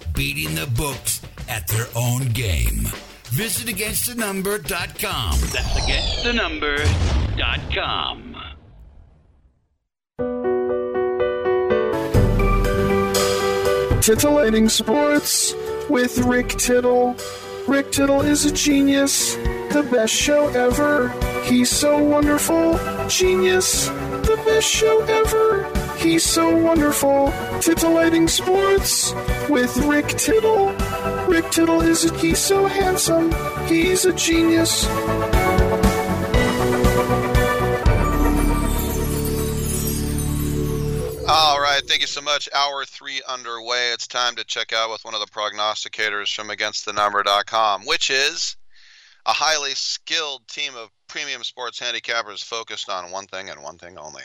beating the books at their own game. Visit against the number dot com. That's against the number dot com. Titillating Sports with Rick Tittle. Rick Tittle is a genius, the best show ever. He's so wonderful. Genius, the best show ever. He's so wonderful. Titillating Sports with Rick Tittle. Rick Tittle is a, he's so handsome. He's a genius. All right, thank you so much. Hour three underway. It's time to check out with one of the prognosticators from against the number dot com, which is a highly skilled team of premium sports handicappers focused on one thing and one thing only.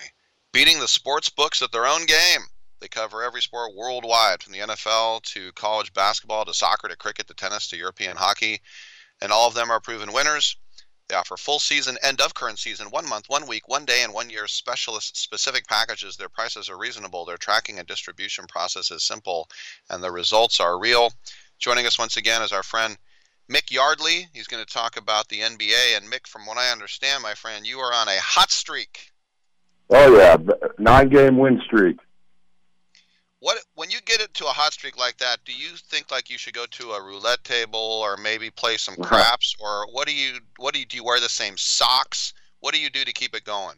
Beating the sports books at their own game. They cover every sport worldwide, from the N F L to college basketball to soccer to cricket to tennis to European hockey, and all of them are proven winners. They offer full season, end of current season, one month, one week, one day, and one year specialist-specific packages. Their prices are reasonable, their tracking and distribution process is simple, and the results are real. Joining us once again is our friend Mick Yardley. He's going to talk about the N B A, and Mick, from what I understand, my friend, you are on a hot streak. Oh, yeah, nine-game win streak. What when you get into a hot streak like that, do you think like you should go to a roulette table or maybe play some craps? Or what do you what do you do you wear the same socks? What do you do to keep it going?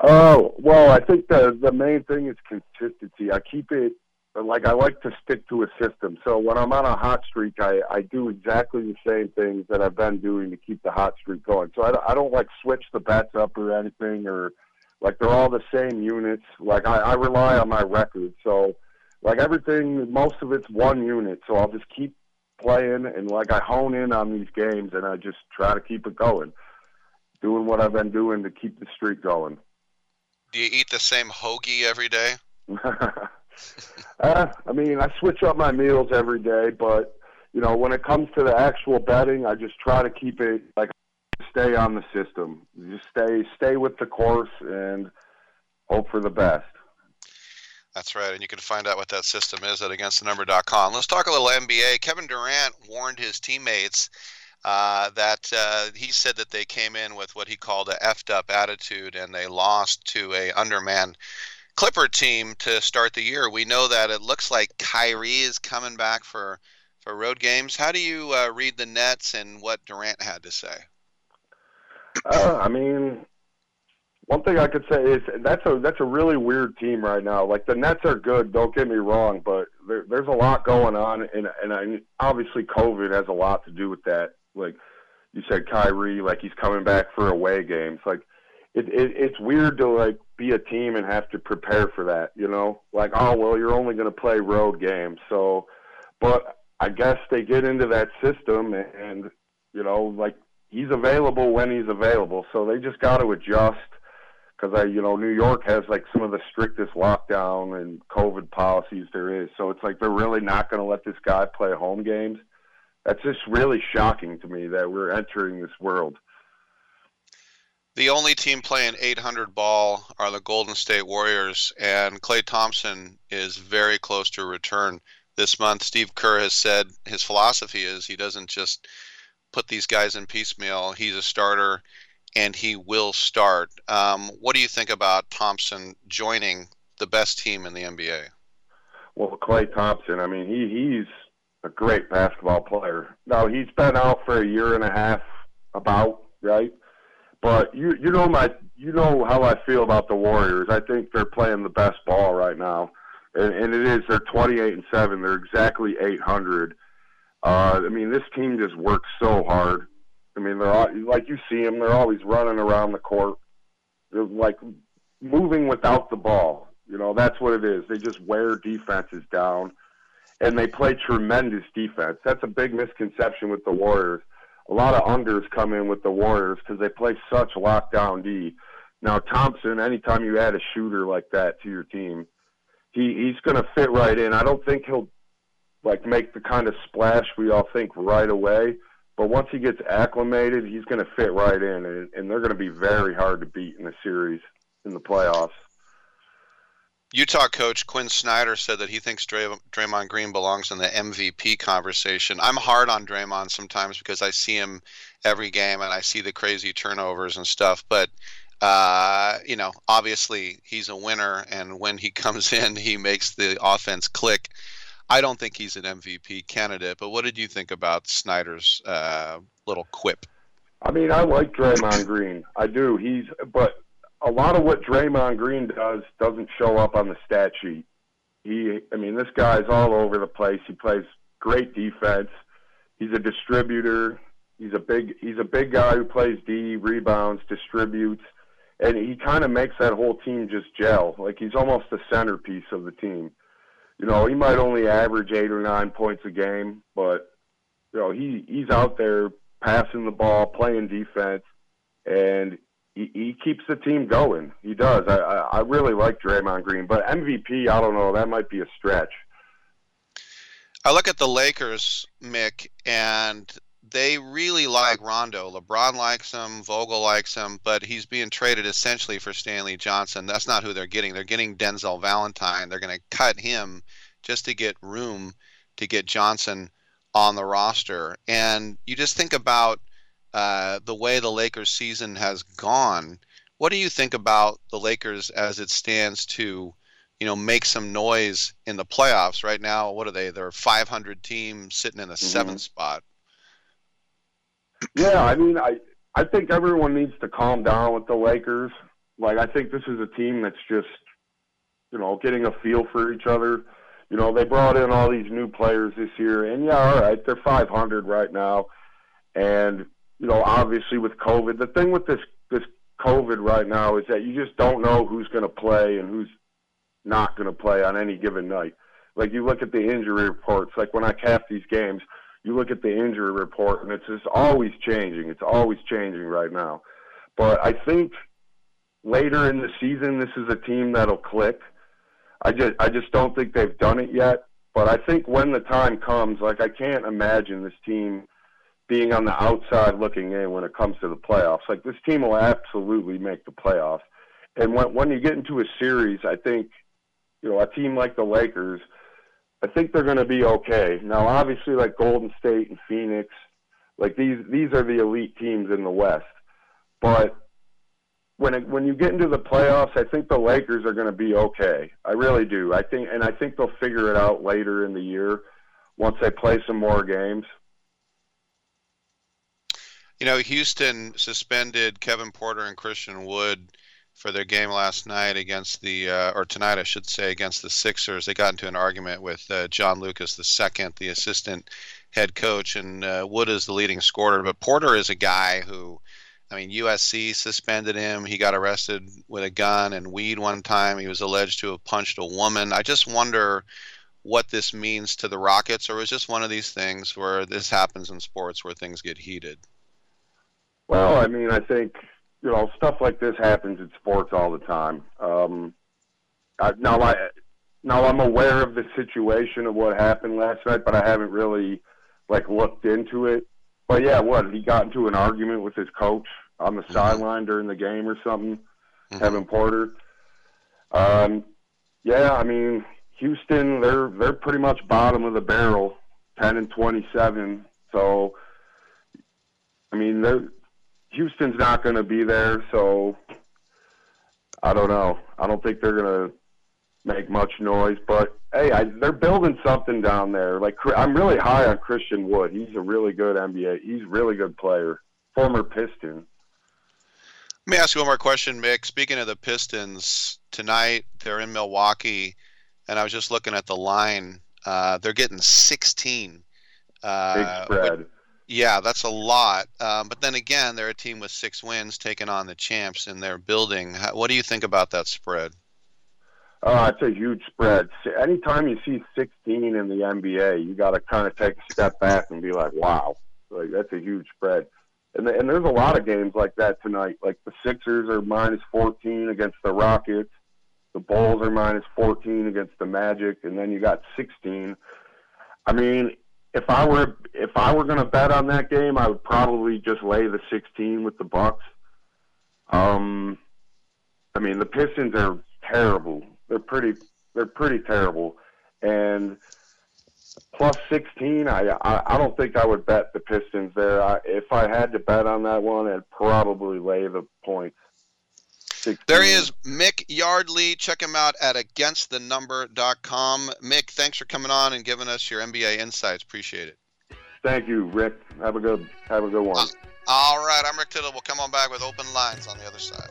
Oh, well, I think the the main thing is consistency. I keep it like I like to stick to a system. So when I'm on a hot streak, I, I do exactly the same things that I've been doing to keep the hot streak going. So I, I don't like switch the bets up or anything, or like, they're all the same units. Like, I, I rely on my record. So, like, everything, most of it's one unit. So I'll just keep playing, and, like, I hone in on these games, and I just try to keep it going, doing what I've been doing to keep the streak going. Do you eat the same hoagie every day? uh, I mean, I switch up my meals every day, but, you know, when it comes to the actual betting, I just try to keep it, like, stay on the system. Just stay stay with the course and hope for the best. That's right, and you can find out what that system is at against the number dot com. Let's talk a little N B A. Kevin Durant warned his teammates uh, that uh, he said that they came in with what he called a effed-up attitude, and they lost to a undermanned Clipper team to start the year. We know that it looks like Kyrie is coming back for, for road games. How do you uh, read the Nets and what Durant had to say? Uh, I mean, one thing I could say is that's a that's a really weird team right now. Like, the Nets are good, don't get me wrong, but there, there's a lot going on, and and I, obviously COVID has a lot to do with that. Like you said, Kyrie, like he's coming back for away games. Like it, it it's weird to like be a team and have to prepare for that. You know, like oh well, you're only going to play road games. So, but I guess they get into that system, and, and you know, like, he's available when he's available. So they just got to adjust because, I, you know, New York has, like, some of the strictest lockdown and COVID policies there is. So it's like they're really not going to let this guy play home games. That's just really shocking to me that we're entering this world. The only team playing eight hundred ball are the Golden State Warriors, and Klay Thompson is very close to a return this month. Steve Kerr has said his philosophy is he doesn't just – put these guys in piecemeal. He's a starter, and he will start. Um, what do you think about Thompson joining the best team in the N B A? Well, Klay Thompson, I mean, he, he's a great basketball player. Now, he's been out for a year and a half about, right? But you you know my you know how I feel about the Warriors. I think they're playing the best ball right now, and, and it is they're twenty-eight and seven. They're exactly eight hundred. Uh, I mean, this team just works so hard. I mean, they're all, like you see them; they're always running around the court, they're like moving without the ball. You know, that's what it is. They just wear defenses down, and they play tremendous defense. That's a big misconception with the Warriors. A lot of unders come in with the Warriors because they play such lockdown D. Now, Thompson, anytime you add a shooter like that to your team, he he's going to fit right in. I don't think he'll. like make the kind of splash we all think right away. But once he gets acclimated, he's going to fit right in, and, and they're going to be very hard to beat in the series, in the playoffs. Utah coach Quinn Snyder said that he thinks Dray- Draymond Green belongs in the M V P conversation. I'm hard on Draymond sometimes because I see him every game and I see the crazy turnovers and stuff, but Uh, you know, obviously he's a winner, and when he comes in, he makes the offense click. I don't think he's an M V P candidate, but what did you think about Snyder's uh, little quip? I mean, I like Draymond Green. I do. He's, but a lot of what Draymond Green does doesn't show up on the stat sheet. He, I mean, this guy's all over the place. He plays great defense. He's a distributor. He's a big. He's a big guy who plays D, rebounds, distributes, and he kind of makes that whole team just gel. Like, he's almost the centerpiece of the team. You know, he might only average eight or nine points a game, but, you know, he, he's out there passing the ball, playing defense, and he, he keeps the team going. He does. I, I really like Draymond Green, but M V P, I don't know, that might be a stretch. I look at the Lakers, Mick, and they really like Rondo. LeBron likes him, Vogel likes him, but he's being traded essentially for Stanley Johnson. That's not who they're getting. They're getting Denzel Valentine. They're going to cut him just to get room to get Johnson on the roster. And you just think about uh, the way the Lakers season has gone. What do you think about the Lakers as it stands to, you know, make some noise in the playoffs right now? What are they? They're a five hundred team sitting in the mm-hmm. seventh spot. Yeah, I mean, I, I think everyone needs to calm down with the Lakers. Like, I think this is a team that's just, you know, getting a feel for each other. You know, they brought in all these new players this year, and yeah, all right, they're five hundred right now. And, you know, obviously with COVID, the thing with this, this COVID right now is that you just don't know who's going to play and who's not going to play on any given night. Like, you look at the injury reports. Like, when I cap these games, you look at the injury report, and it's just always changing. It's always changing right now. But I think later in the season, this is a team that'll click. I just, I just don't think they've done it yet. But I think when the time comes, like, I can't imagine this team being on the outside looking in when it comes to the playoffs. Like, this team will absolutely make the playoffs. And when, when you get into a series, I think, you know, a team like the Lakers – I think they're going to be okay. Now, obviously, like Golden State and Phoenix, like these these are the elite teams in the West. But when it, when you get into the playoffs, I think the Lakers are going to be okay. I really do. I think, and I think they'll figure it out later in the year once they play some more games. You know, Houston suspended Kevin Porter and Christian Wood for their game last night against the, uh, or tonight, I should say, against the Sixers. They got into an argument with uh, John Lucas the second, the assistant head coach, and uh, Wood is the leading scorer. But Porter is a guy who, I mean, U S C suspended him. He got arrested with a gun and weed one time. He was alleged to have punched a woman. I just wonder what this means to the Rockets, or is just one of these things where this happens in sports where things get heated? Well, I mean, I think, you know, stuff like this happens in sports all the time. Um, I, now, I, now I'm aware of the situation of what happened last night, but I haven't really, like, looked into it. But, yeah, what, he got into an argument with his coach on the mm-hmm. sideline during the game or something, mm-hmm. Kevin Porter. Um, yeah, I mean, Houston, they're they're pretty much bottom of the barrel, ten and twenty-seven. So, I mean, they're – Houston's not going to be there, so I don't know. I don't think they're going to make much noise. But, hey, I, they're building something down there. Like, I'm really high on Christian Wood. He's a really good N B A. He's a really good player, former Piston. Let me ask you one more question, Mick. Speaking of the Pistons, tonight they're in Milwaukee, and I was just looking at the line. Uh, they're getting sixteen. Uh, Big spread. With- Yeah, that's a lot. Um, but then again, they're a team with six wins taking on the champs in their building. How, what do you think about that spread? Uh, it's a huge spread. Anytime you see sixteen in the N B A, you got to kind of take a step back and be like, wow, like that's a huge spread. And, the, and there's a lot of games like that tonight. Like the Sixers are minus fourteen against the Rockets. The Bulls are minus fourteen against the Magic. And then you got sixteen. I mean, If I were if I were going to bet on that game, I would probably just lay the sixteen with the Bucks. Um, I mean, the Pistons are terrible. They're pretty they're pretty terrible, and plus sixteen. I I, I don't think I would bet the Pistons there. I, if I had to bet on that one, I'd probably lay the points. sixteen. There he is, Mick Yardley. Check him out at against the number dot com. Mick, thanks for coming on and giving us your N B A insights. Appreciate it. Thank you, Rick. Have a good, have a good one. Uh, all right, I'm Rick Tittle. We'll come on back with open lines on the other side.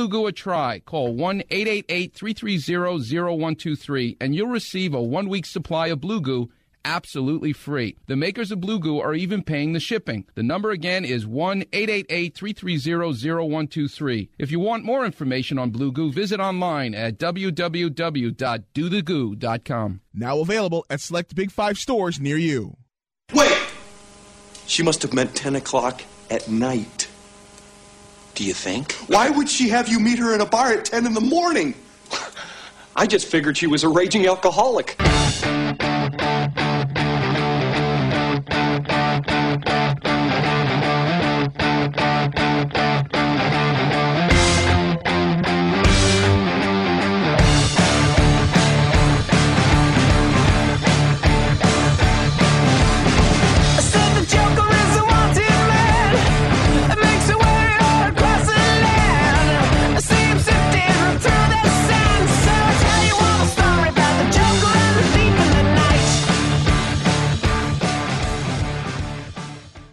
Blue Goo a try. Call one eight eight eight, three three zero, zero one two three and you'll receive a one-week supply of Blue Goo absolutely free. The makers of Blue Goo are even paying the shipping. The number again is one eight eight eight, three three zero, zero one two three. If you want more information on Blue Goo, visit online at w w w dot do the goo dot com. Now available at select Big Five stores near you. Wait! She must have meant ten o'clock at night. Do you think? Why would she have you meet her in a bar at ten in the morning? I just figured she was a raging alcoholic.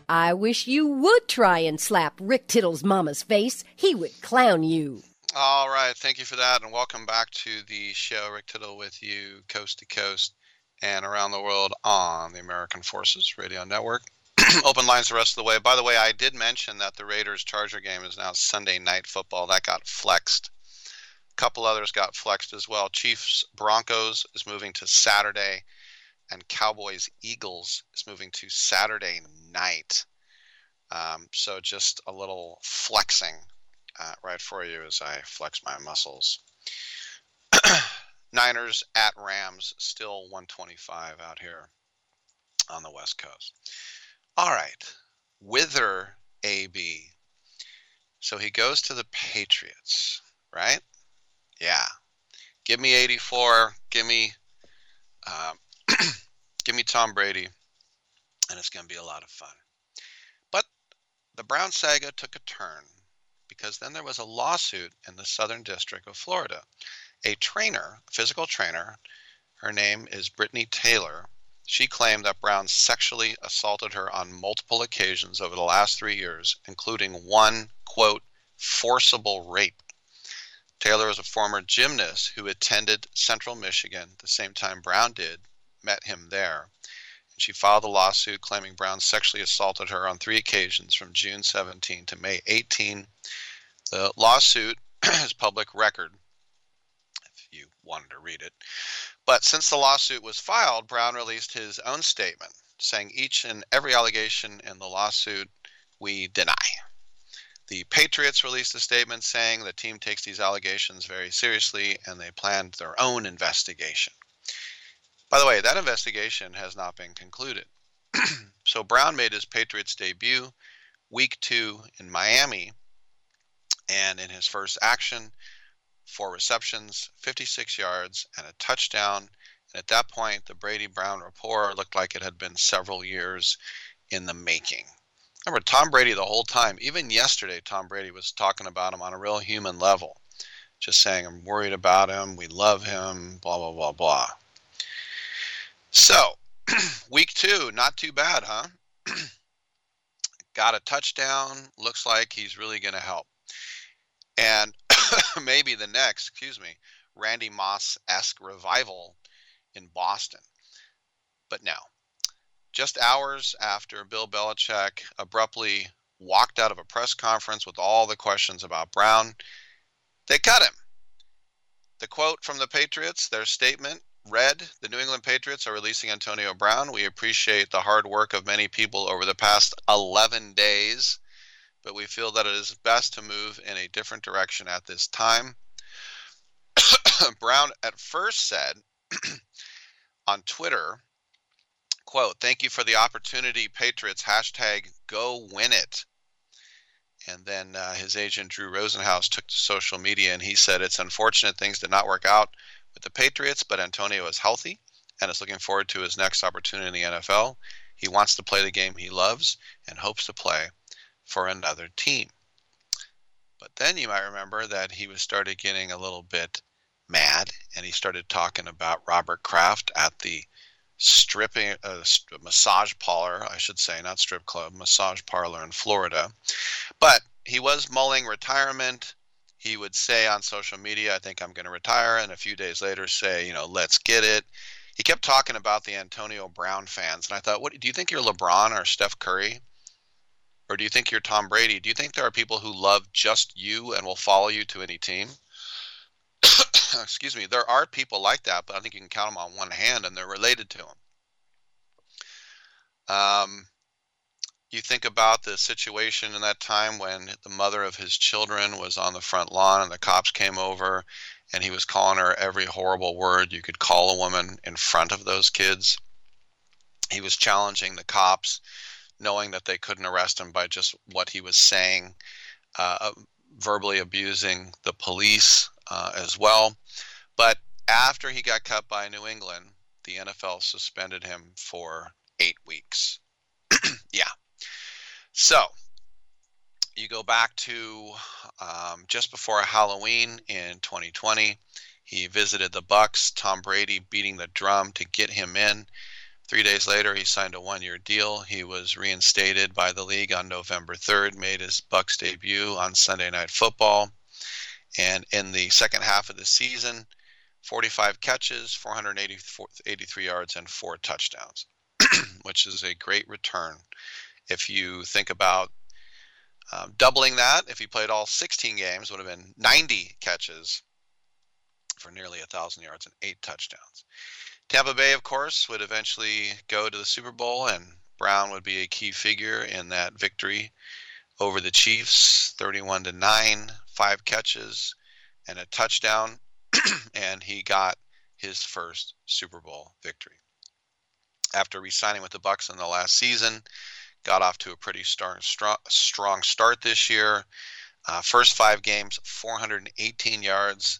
I wish you would try and slap Rick Tittle's mama's face. He would clown you. All right. Thank you for that, and welcome back to the show. Rick Tittle with you coast to coast and around the world on the American Forces Radio Network. Open lines the rest of the way. By the way, I did mention that the Raiders-Charger game is now Sunday Night Football. That got flexed. A couple others got flexed as well. Chiefs-Broncos is moving to Saturday, and Cowboys-Eagles is moving to Saturday night. Um, so just a little flexing uh, right for you as I flex my muscles. Niners at Rams, still one twenty-five out here on the West Coast. All right, Wither A B. So he goes to the Patriots, right? Yeah. Give me eighty-four. Give me, uh, give me Tom Brady, and it's going to be a lot of fun. The Brown saga took a turn because then there was a lawsuit in the Southern District of Florida. A trainer, physical trainer, her name is Brittany Taylor. She claimed that Brown sexually assaulted her on multiple occasions over the last three years, including one, quote, forcible rape. Taylor is a former gymnast who attended Central Michigan the same time Brown did, met him there. She filed a lawsuit claiming Brown sexually assaulted her on three occasions from June seventeenth to May eighteenth. The lawsuit is public record, if you wanted to read it. But since the lawsuit was filed, Brown released his own statement, saying each and every allegation in the lawsuit we deny. The Patriots released a statement saying the team takes these allegations very seriously and they planned their own investigation. By the way, that investigation has not been concluded. So Brown made his Patriots debut week two in Miami, and in his first action, four receptions, fifty-six yards, and a touchdown. And at that point, the Brady-Brown rapport looked like it had been several years in the making. Remember, Tom Brady the whole time, even yesterday, Tom Brady was talking about him on a real human level, just saying, I'm worried about him, we love him, blah, blah, blah, blah. So, week two, not too bad, huh? Got a touchdown. Looks like he's really going to help. And maybe the next, excuse me, Randy Moss-esque revival in Boston. But no. Just hours after Bill Belichick abruptly walked out of a press conference with all the questions about Brown, they cut him. The quote from the Patriots, their statement, read, the New England Patriots are releasing Antonio Brown. We appreciate the hard work of many people over the past eleven days, but we feel that it is best to move in a different direction at this time. Brown at first said on Twitter, Quote, "Thank you for the opportunity, Patriots. Hashtag go win it." And then uh, his agent, Drew Rosenhaus, took to social media, and he said, "It's unfortunate things did not work out with the Patriots, but Antonio is healthy and is looking forward to his next opportunity in the N F L. He wants to play the game he loves and hopes to play for another team." But then you might remember that he was started getting a little bit mad, and he started talking about Robert Kraft at the stripping uh, massage parlor, I should say, not strip club, massage parlor in Florida. But he was mulling retirement. He would say on social media, "I think I'm going to retire," and a few days later say, you know, "Let's get it." He kept talking about the Antonio Brown fans, and I thought, what do you think you're LeBron or Steph Curry? Or do you think you're Tom Brady? Do you think there are people who love just you and will follow you to any team? Excuse me, there are people like that, but I think you can count them on one hand, and they're related to him. Um, you think about the situation in that time when the mother of his children was on the front lawn and the cops came over, and he was calling her every horrible word you could call a woman in front of those kids. He was challenging the cops, knowing that they couldn't arrest him by just what he was saying, uh, verbally abusing the police Uh, as well. But after he got cut by New England, the N F L suspended him for eight weeks. Yeah. So you go back to um, just before Halloween in twenty twenty, he visited the Bucks, Tom Brady beating the drum to get him in. Three days later, he signed a one-year deal. He was reinstated by the league on November third, made his Bucks debut on Sunday Night Football. And in the second half of the season, forty-five catches, four hundred eighty-three yards, and four touchdowns, which is a great return. If you think about um, doubling that, if he played all sixteen games, it would have been ninety catches for nearly one thousand yards and eight touchdowns. Tampa Bay, of course, would eventually go to the Super Bowl, and Brown would be a key figure in that victory over the Chiefs, thirty-one to nine. Five catches and a touchdown, and he got his first Super Bowl victory. After re-signing with the Bucs in the last season, got off to a pretty star, strong, strong start this year. Uh, first five games, four hundred eighteen yards,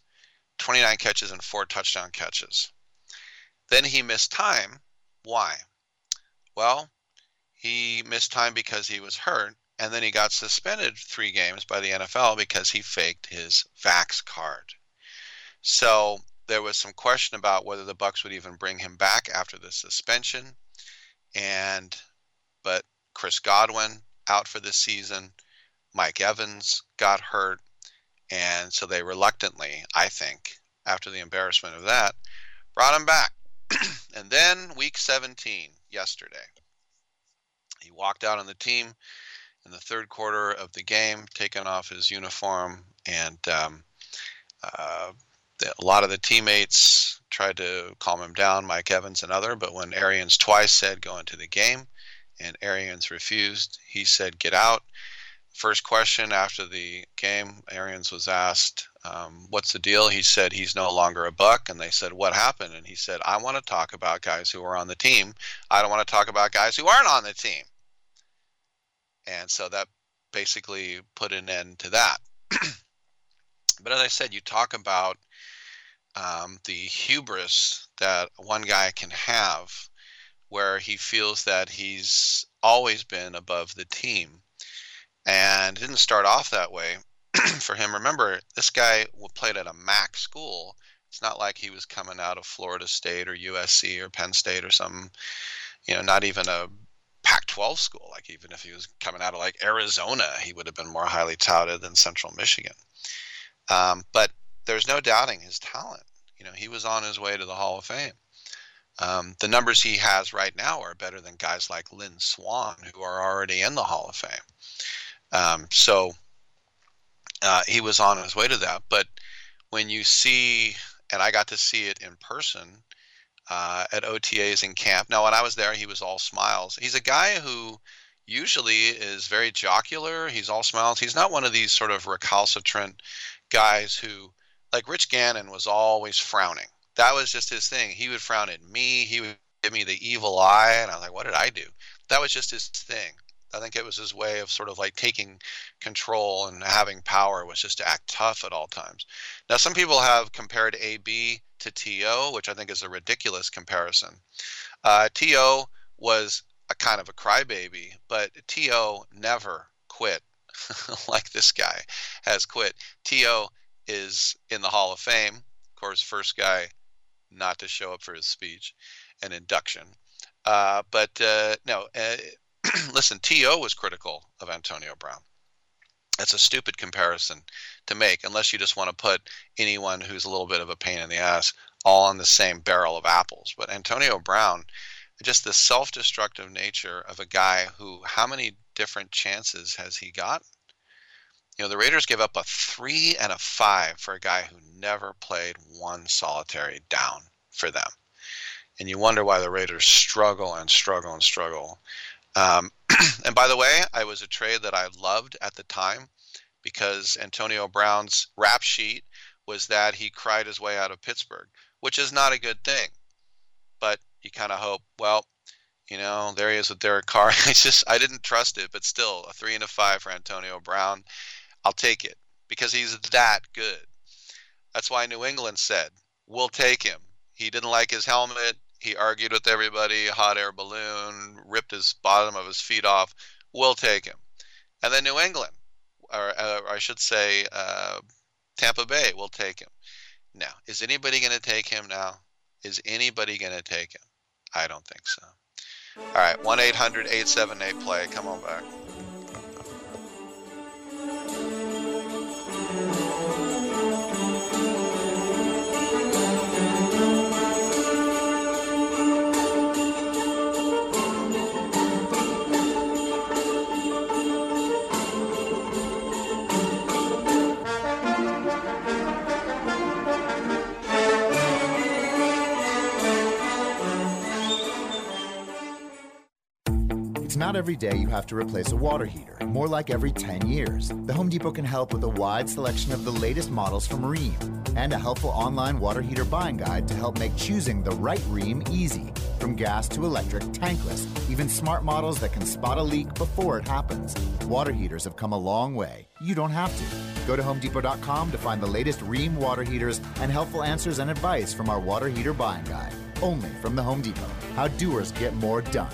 twenty-nine catches, and four touchdown catches. Then he missed time. Why? Well, he missed time because he was hurt. And then he got suspended three games by the N F L because he faked his vax card. So there was some question about whether the Bucs would even bring him back after the suspension. And but Chris Godwin out for the season, Mike Evans got hurt, and so they reluctantly, I think, after the embarrassment of that, brought him back. And then week seventeen, yesterday, he walked out on the team in the third quarter of the game, taking off his uniform, and um, uh, a lot of the teammates tried to calm him down, Mike Evans and other, but when Arians twice said go into the game, and Arians refused, he said get out. First question after the game, Arians was asked, um, what's the deal? He said he's no longer a Buck, and they said what happened? And he said, I want to talk about guys who are on the team. I don't want to talk about guys who aren't on the team. And so that basically put an end to that. But as I said, you talk about um, the hubris that one guy can have where he feels that he's always been above the team. And it didn't start off that way for him. Remember, this guy played at a MAC school. It's not like he was coming out of Florida State or U S C or Penn State or something, you know, not even a Pac twelve school. Like even if he was coming out of like Arizona, he would have been more highly touted than Central Michigan. Um, but there's no doubting his talent. You know, he was on his way to the Hall of Fame. Um, the numbers he has right now are better than guys like Lynn Swann, who are already in the Hall of Fame. Um, so uh, he was on his way to that. But when you see, and I got to see it in person, Uh, at O T As in camp. Now, when I was there, he was all smiles. He's a guy who usually is very jocular. He's all smiles. He's not one of these sort of recalcitrant guys who, like Rich Gannon, was always frowning. That was just his thing. He would frown at me. He would give me the evil eye, and I was like, what did I do? That was just his thing. I think it was his way of sort of like taking control and having power, was just to act tough at all times. Now, some people have compared A B to T O, which I think is a ridiculous comparison. Uh, T O was a kind of a crybaby, but T O never quit like this guy has quit. T O is in the Hall of Fame, of course, first guy not to show up for his speech and induction. Uh, but uh, no, uh, listen, T O was critical of Antonio Brown. That's a stupid comparison to make, unless you just want to put anyone who's a little bit of a pain in the ass all on the same barrel of apples. But Antonio Brown, just the self-destructive nature of a guy who, how many different chances has he gotten? You know, the Raiders give up a three and a five for a guy who never played one solitary down for them. And you wonder why the Raiders struggle and struggle and struggle. Um, and by the way, I was a trade that I loved at the time, because Antonio Brown's rap sheet was that he cried his way out of Pittsburgh, which is not a good thing. But you kind of hope, well, you know, there he is with Derek Carr. I just, I didn't trust it, but still, a three and a five for Antonio Brown. I'll take it, because he's that good. That's why New England said, we'll take him. He didn't like his helmet. He argued with everybody, hot air balloon, ripped his bottom of his feet off. We'll take him. And then New England, or, or I should say uh, Tampa Bay, will take him. Now, is anybody going to take him now? Is anybody going to take him? I don't think so. All right, one eight hundred eight seven eight play. Come on back. Not every day you have to replace a water heater, more like every ten years. The Home Depot can help with a wide selection of the latest models from Rheem, and a helpful online water heater buying guide to help make choosing the right Rheem easy. From gas to electric, tankless, even smart models that can spot a leak before it happens. Water heaters have come a long way. You don't have to. Go to home depot dot com to find the latest Rheem water heaters and helpful answers and advice from our water heater buying guide. Only from the Home Depot. How doers get more done.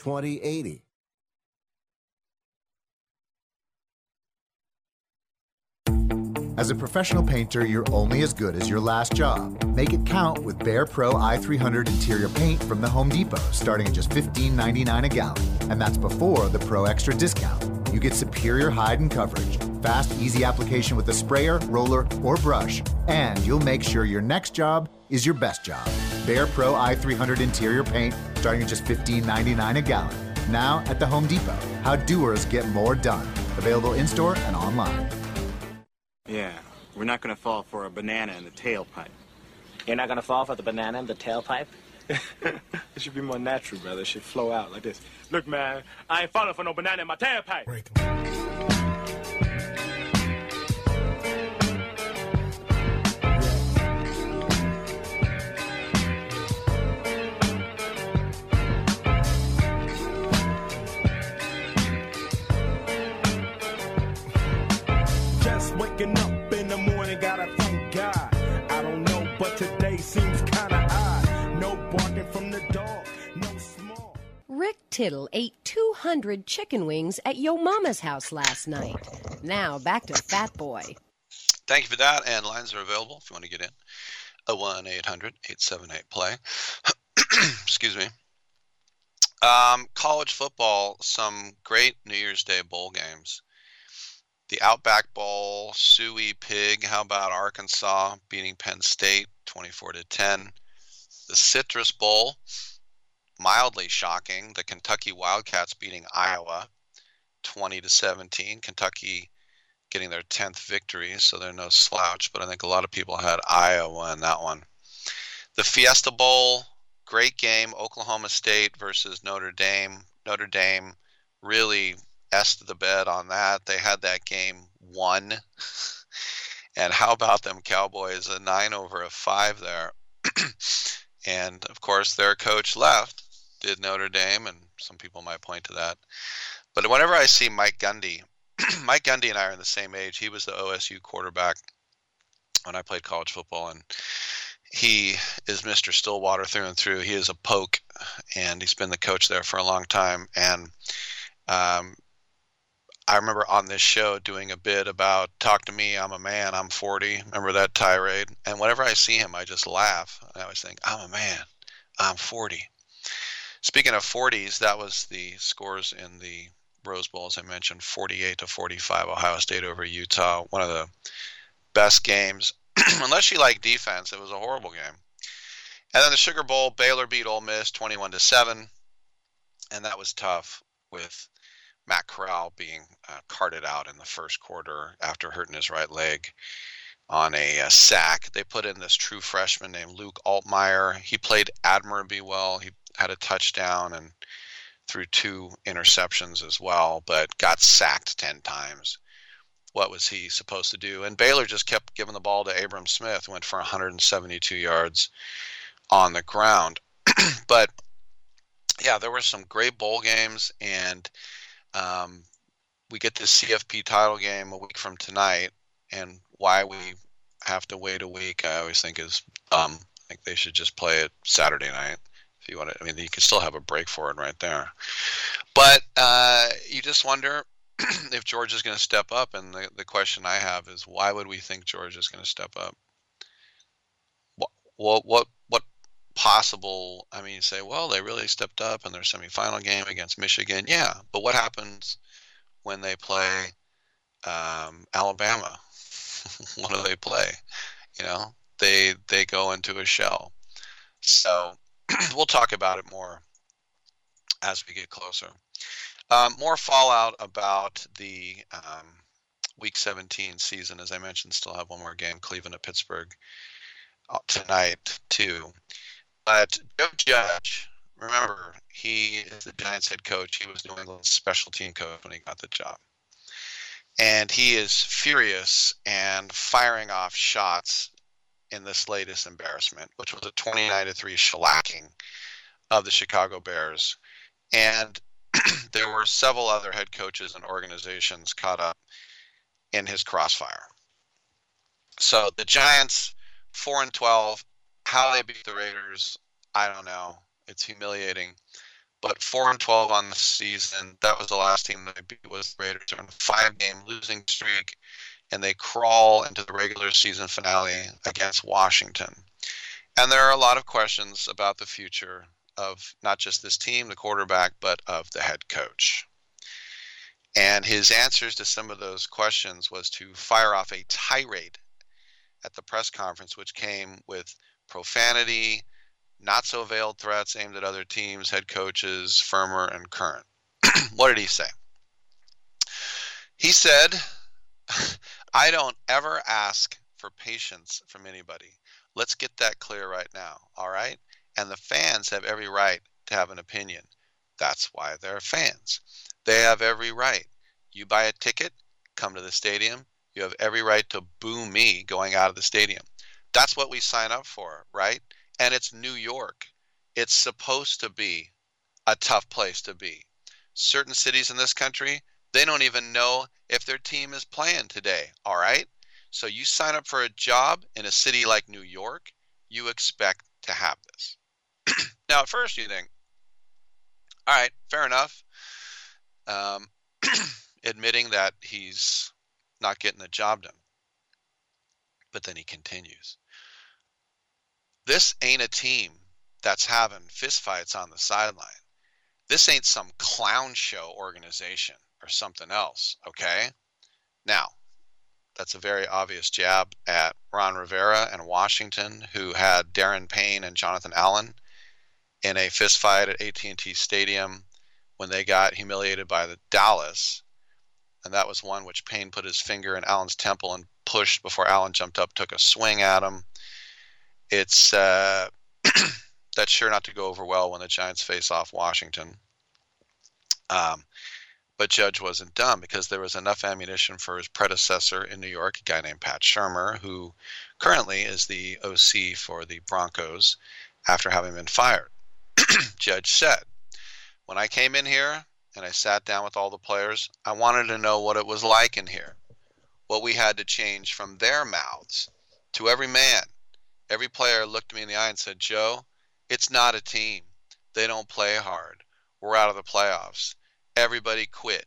twenty eighty. As a professional painter, you're only as good as your last job. Make it count with Behr Pro i three hundred interior paint from the Home Depot, starting at just fifteen ninety-nine a gallon. And that's before the Pro Extra discount. You get superior hide and coverage, fast, easy application with a sprayer, roller, or brush, and you'll make sure your next job is your best job. Behr Pro i three hundred interior paint, starting at just fifteen ninety-nine a gallon. Now at the Home Depot. How doers get more done. Available in-store and online. Yeah, we're not going to fall for a banana in the tailpipe. You're not going to fall for the banana in the tailpipe? It should be more natural, brother. It should flow out like this. Look, man, I ain't falling for no banana in my tailpipe. Break 'em. Waking up in the morning, gotta thank God. I don't know, but today seems kind of odd. No barking from the dog, no small. Rick Tittle ate two hundred chicken wings at Yo Mama's house last night. Now back to Fat Boy. Thank you for that, and lines are available if you want to get in. one eight hundred eight seven eight play. Excuse me. Um, college football, some great New Year's Day bowl games. The Outback Bowl, Suey Pig. How about Arkansas beating Penn State twenty-four to ten? The Citrus Bowl, mildly shocking. The Kentucky Wildcats beating Iowa twenty to seventeen. Kentucky getting their tenth victory, so they're no slouch. But I think a lot of people had Iowa in that one. The Fiesta Bowl, great game. Oklahoma State versus Notre Dame. Notre Dame really est the bed on that. They had that game won. And how about them Cowboys? A nine over a five there. And, of course, their coach left, did Notre Dame, and some people might point to that. But whenever I see Mike Gundy, Mike Gundy and I are in the same age. He was the O S U quarterback when I played college football, and he is Mister Stillwater through and through. He is a poke, and he's been the coach there for a long time. And um I remember on this show doing a bit about, talk to me, I'm a man, I'm forty. Remember that tirade? And whenever I see him, I just laugh. I always think, I'm a man, I'm forty. Speaking of forties, that was the scores in the Rose Bowl, as I mentioned, forty-eight to forty-five, Ohio State over Utah. One of the best games, unless you like defense, it was a horrible game. And then the Sugar Bowl, Baylor beat Ole Miss twenty-one to seven, and that was tough with Matt Corral being uh, carted out in the first quarter after hurting his right leg on a, a sack. They put in this true freshman named Luke Altmaier. He played admirably well. He had a touchdown and threw two interceptions as well, but got sacked ten times. What was he supposed to do? And Baylor just kept giving the ball to Abram Smith, went for one hundred seventy-two yards on the ground. But, yeah, there were some great bowl games, and Um, we get the C F P title game a week from tonight, and why we have to wait a week, I always think is dumb. I think they should just play it Saturday night if you want to. I mean, you can still have a break for it right there. But uh, you just wonder if George is going to step up, and the, the question I have is, why would we think George is going to step up? What, what, what, what possible, I mean, you say, well, they really stepped up in their semifinal game against Michigan. Yeah, but what happens when they play um, Alabama? What do they play? You know, they they go into a shell. So we'll talk about it more as we get closer. Um, more fallout about the um, Week seventeen season. As I mentioned, still have one more game, Cleveland at Pittsburgh tonight, too. But Joe Judge, remember, he is the Giants head coach. He was New England's special team coach when he got the job. And he is furious and firing off shots in this latest embarrassment, which was a twenty-nine to three shellacking of the Chicago Bears. And there were several other head coaches and organizations caught up in his crossfire. So the Giants, four and twelve. How they beat the Raiders, I don't know. It's humiliating. But four and twelve on the season, that was the last team that they beat was the Raiders. They're on a five-game losing streak. and they crawl into the regular season finale against Washington. And there are a lot of questions about the future of not just this team, the quarterback, but of the head coach. And his answers to some of those questions was to fire off a tirade at the press conference, which came with profanity, not-so-veiled threats aimed at other teams, head coaches, former and current. What did he say? He said, I don't ever ask for patience from anybody. Let's get that clear right now, all right? And the fans have every right to have an opinion. That's why they're fans. They have every right. You buy a ticket, come to the stadium, you have every right to boo me going out of the stadium. That's what we sign up for, right? And it's New York. It's supposed to be a tough place to be. Certain cities in this country, they don't even know if their team is playing today, all right? So you sign up for a job in a city like New York, you expect to have this. Now, at first you think, all right, fair enough. Um, admitting that he's not getting the job done. But then he continues. This ain't a team that's having fistfights on the sideline. This ain't some clown show organization or something else, okay? Now, that's a very obvious jab at Ron Rivera and Washington, who had Darren Payne and Jonathan Allen in a fistfight at A T and T Stadium when they got humiliated by the Dallas. And that was one which Payne put his finger in Allen's temple and pushed before Allen jumped up, took a swing at him. It's uh, that's sure not to go over well when the Giants face off Washington. Um, but Judge wasn't dumb, because there was enough ammunition for his predecessor in New York, a guy named Pat Shermer, who currently is the O C for the Broncos after having been fired. Judge said, when I came in here and I sat down with all the players, I wanted to know what it was like in here, what we had to change from their mouths to every man. Every player looked me in the eye and said, Joe, it's not a team. They don't play hard. We're out of the playoffs. Everybody quit.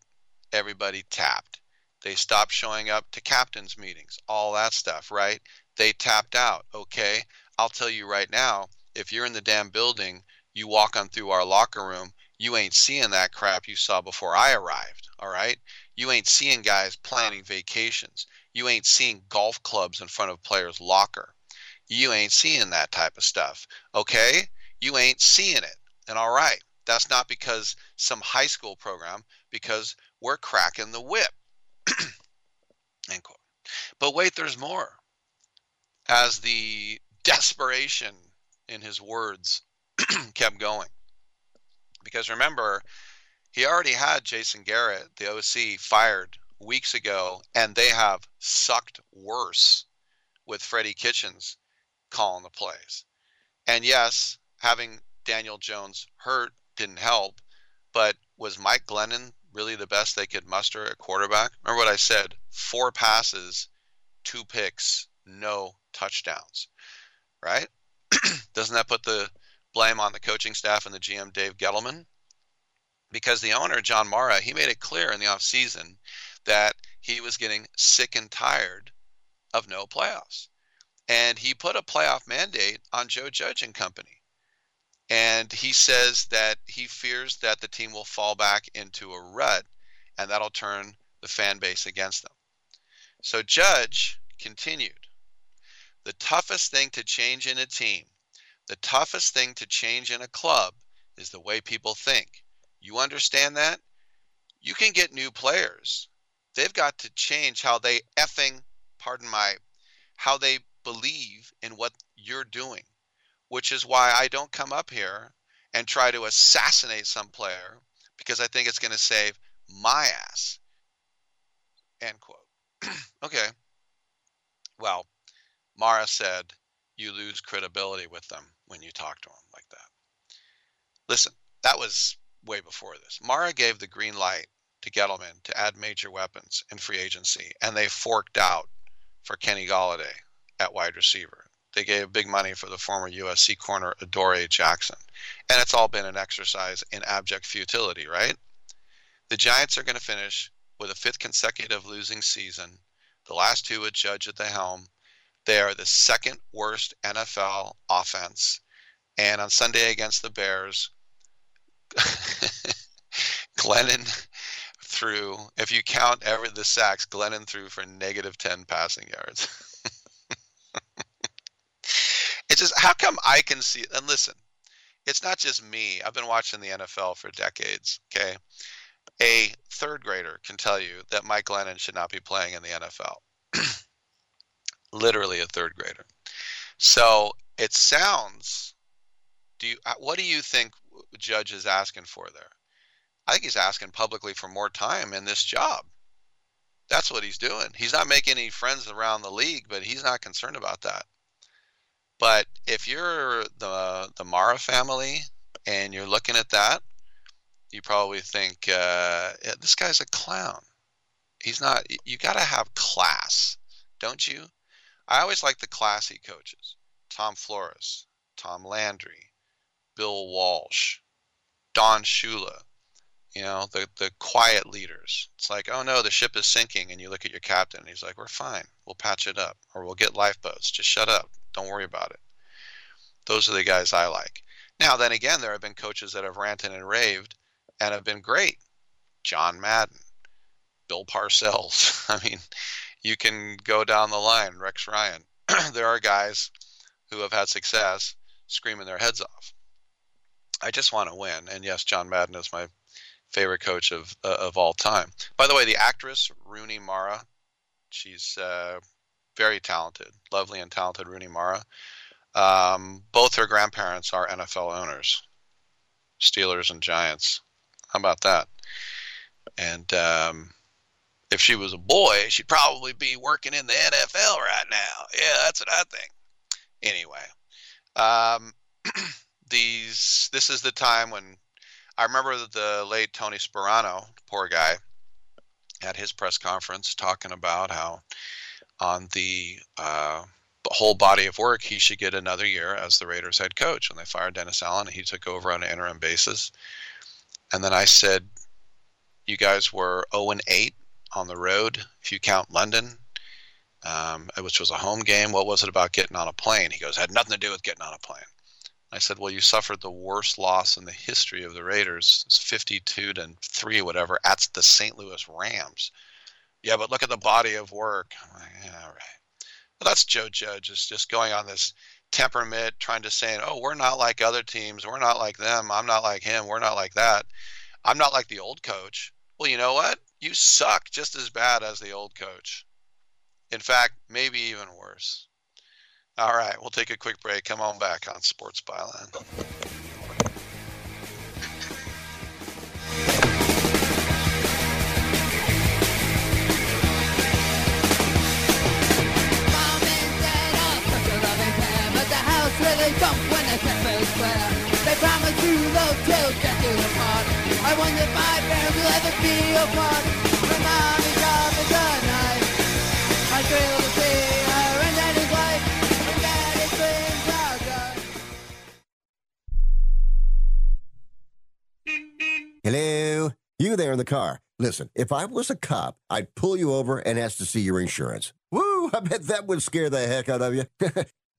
Everybody tapped. They stopped showing up to captains' meetings, all that stuff, right? They tapped out, okay? I'll tell you right now, if you're in the damn building, you walk on through our locker room, you ain't seeing that crap you saw before I arrived, all right? You ain't seeing guys planning vacations. You ain't seeing golf clubs in front of players' locker. You ain't seeing that type of stuff, okay? You ain't seeing it, and all right. That's not because some high school program, because we're cracking the whip. End quote. But wait, there's more. As the desperation in his words kept going. Because remember, he already had Jason Garrett, the O C, fired weeks ago, and they have sucked worse with Freddie Kitchens calling the plays. And yes, having Daniel Jones hurt didn't help, but was Mike Glennon really the best they could muster at quarterback? Remember what I said, four passes, two picks, no touchdowns, right? Doesn't that put the blame on the coaching staff and the G M, Dave Gettleman? Because the owner, John Mara, he made it clear in the offseason that he was getting sick and tired of no playoffs. And he put a playoff mandate on Joe Judge and company. And he says that he fears that the team will fall back into a rut, and that'll turn the fan base against them. So Judge continued, the toughest thing to change in a team, the toughest thing to change in a club is the way people think. You understand that? You can get new players. They've got to change how they effing, pardon my, how they believe in what you're doing. Which is why I don't come up here and try to assassinate some player, because I think it's going to save my ass. End quote. Okay. Well, Mara said you lose credibility with them when you talk to them like that. Listen, that was way before this. Mara gave the green light to Gettleman to add major weapons in free agency, and they forked out for Kenny Golladay at wide receiver. They gave big money for the former U S C corner Adoree Jackson. And it's all been an exercise in abject futility, right? The Giants are going to finish with a fifth consecutive losing season the last two with Judge at the helm. They are the second worst N F L offense. And on Sunday against the Bears, Glennon threw, if you count every the sacks, Glennon threw for negative ten passing yards. It's just, how come I can see it? And listen, it's not just me. I've been watching the N F L for decades, okay? A third grader can tell you that Mike Glennon should not be playing in the N F L. Literally a third grader. So it sounds, do you, what do you think Judge is asking for there? I think he's asking publicly for more time in this job. That's what he's doing. He's not making any friends around the league, but he's not concerned about that. But if you're the the Mara family and you're looking at that, you probably think, uh, yeah, this guy's a clown. He's not. You got to have class, don't you? I always like the classy coaches. Tom Flores, Tom Landry, Bill Walsh, Don Shula. You know, the the quiet leaders. It's like, oh no, the ship is sinking, and you look at your captain, and he's like, we're fine. We'll patch it up, or we'll get lifeboats. Just shut up. Don't worry about it. Those are the guys I like. Now, then again, there have been coaches that have ranted and raved and have been great. John Madden, Bill Parcells. I mean, you can go down the line, Rex Ryan. There are guys who have had success screaming their heads off. I just want to win. And yes, John Madden is my favorite coach of uh, of all time. By the way, the actress Rooney Mara, she's uh, very talented, lovely and talented Rooney Mara. Um, both her grandparents are N F L owners, Steelers and Giants. How about that? And um, if she was a boy, she'd probably be working in the N F L right now. Yeah, that's what I think. Anyway, um, these this is the time when. I remember the late Tony Sperano, poor guy, at his press conference talking about how on the uh, whole body of work, he should get another year as the Raiders head coach. When they fired Dennis Allen, he took over on an interim basis. And then I said, you guys were oh and eight on the road, if you count London, um, which was a home game. What was it about getting on a plane? He goes, had nothing to do with getting on a plane. I said, well, you suffered the worst loss in the history of the Raiders. It's fifty-two to three, whatever, at the Saint Louis Rams. Yeah, but look at the body of work. I'm like, yeah, all right. Well, that's Joe Judge, is just going on this temperament, trying to say, oh, we're not like other teams. We're not like them. I'm not like him. We're not like that. I'm not like the old coach. Well, you know what? You suck just as bad as the old coach. In fact, maybe even worse. All right, we'll take a quick break. Come on back on Sports Byline. They promise to love till death do us part. I wonder if my parents will ever be apart. My mommy's job is a knife. I thrill to see her and that is life. Hello? You there in the car. Listen, if I was a cop, I'd pull you over and ask to see your insurance. Woo! I bet that would scare the heck out of you.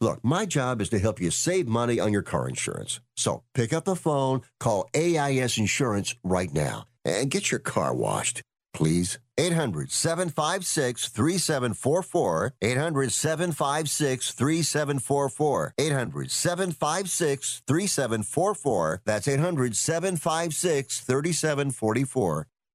Look, my job is to help you save money on your car insurance. So pick up the phone, call A I S Insurance right now, and get your car washed, please. eight hundred, seven five six, three seven four four. eight hundred, seven five six, three seven four four. eight hundred, seven five six, three seven four four. That's eight hundred, seven five six, three seven four four.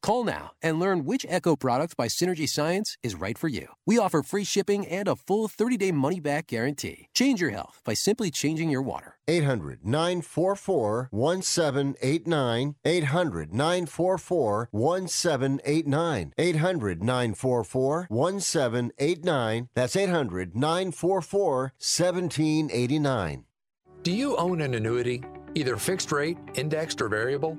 Call now and learn which Echo product by Synergy Science is right for you. We offer free shipping and a full thirty-day money-back guarantee. Change your health by simply changing your water. eight hundred nine four four one seven eight nine. eight hundred nine four four one seven eight nine. eight hundred nine four four one seven eight nine. That's eight hundred nine four four one seven eight nine. Do you own an annuity, either fixed rate, indexed, or variable?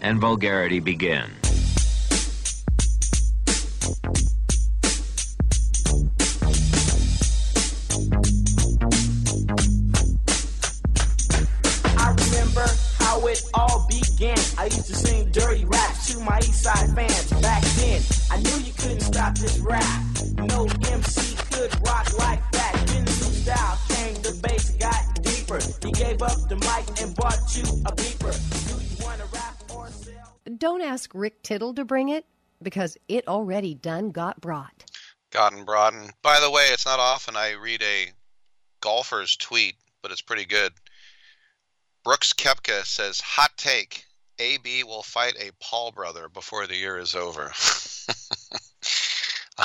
and vulgarity begin? I remember how it all began. I used to sing dirty raps to my Eastside fans. Back then, I knew you couldn't stop this rap. No M C could rock like that. Then the new style came, the bass got deeper. He gave up the mic and bought you a beeper. Do you want to rap? Don't ask Rick Tittle to bring it, because it already done got brought. Gotten brought. And by the way, it's not often I read a golfer's tweet, but it's pretty good. Brooks Koepka says, hot take, A B will fight a Paul brother before the year is over. one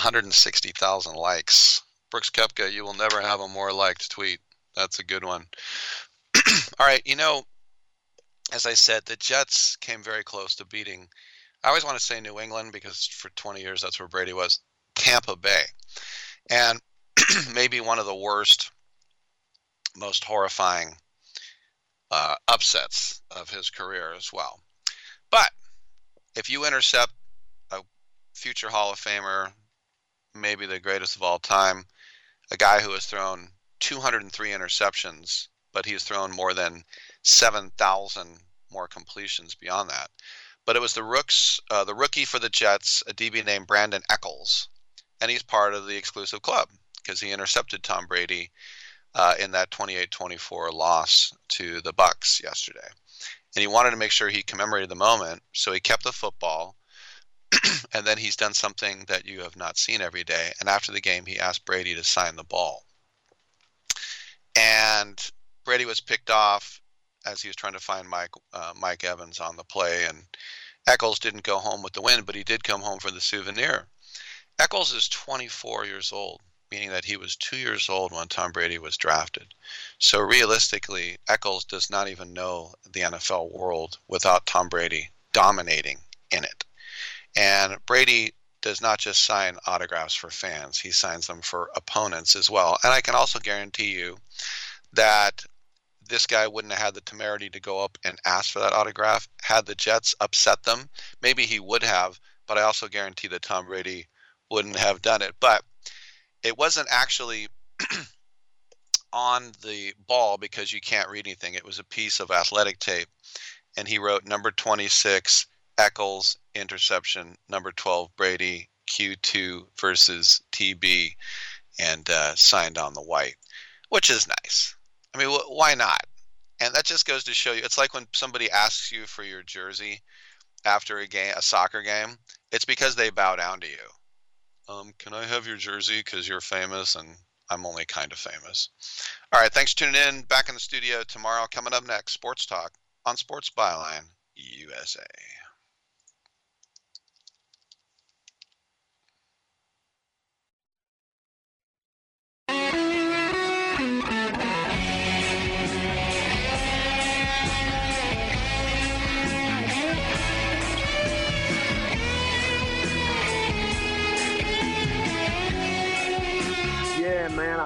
hundred sixty thousand likes. Brooks Koepka, you will never have a more liked tweet. That's a good one. All right, you know, as I said, the Jets came very close to beating, I always want to say New England because for twenty years that's where Brady was, Tampa Bay. And maybe one of the worst, most horrifying uh, upsets of his career as well. But if you intercept a future Hall of Famer, maybe the greatest of all time, a guy who has thrown two hundred three interceptions, but he's thrown more than seven thousand more completions beyond that. But it was the rooks, uh, the rookie for the Jets, a D B named Brandon Echols, and he's part of the exclusive club because he intercepted Tom Brady uh, in that twenty-eight twenty-four loss to the Bucks yesterday. And he wanted to make sure he commemorated the moment, so he kept the football, and then he's done something that you have not seen every day. And after the game, he asked Brady to sign the ball. And Brady was picked off as he was trying to find Mike uh, Mike Evans on the play, and Echols didn't go home with the win, but he did come home for the souvenir. Echols is twenty-four years old, meaning that he was two years old when Tom Brady was drafted. So realistically, Echols does not even know the N F L world without Tom Brady dominating in it. And Brady does not just sign autographs for fans, he signs them for opponents as well. And I can also guarantee you that this guy wouldn't have had the temerity to go up and ask for that autograph had the Jets upset them. Maybe he would have, but I also guarantee that Tom Brady wouldn't have done it. But it wasn't actually on the ball because you can't read anything. It was a piece of athletic tape, and he wrote number twenty-six, Echols, interception, number twelve, Brady, Q two versus T B, and uh, signed on the white, which is nice. I mean, why not? And that just goes to show you. It's like when somebody asks you for your jersey after a game, a soccer game. It's because they bow down to you. Um, can I have your jersey because you're famous and I'm only kind of famous. All right, thanks for tuning in. Back in the studio tomorrow. Coming up next, Sports Talk on Sports Byline U S A. Man, I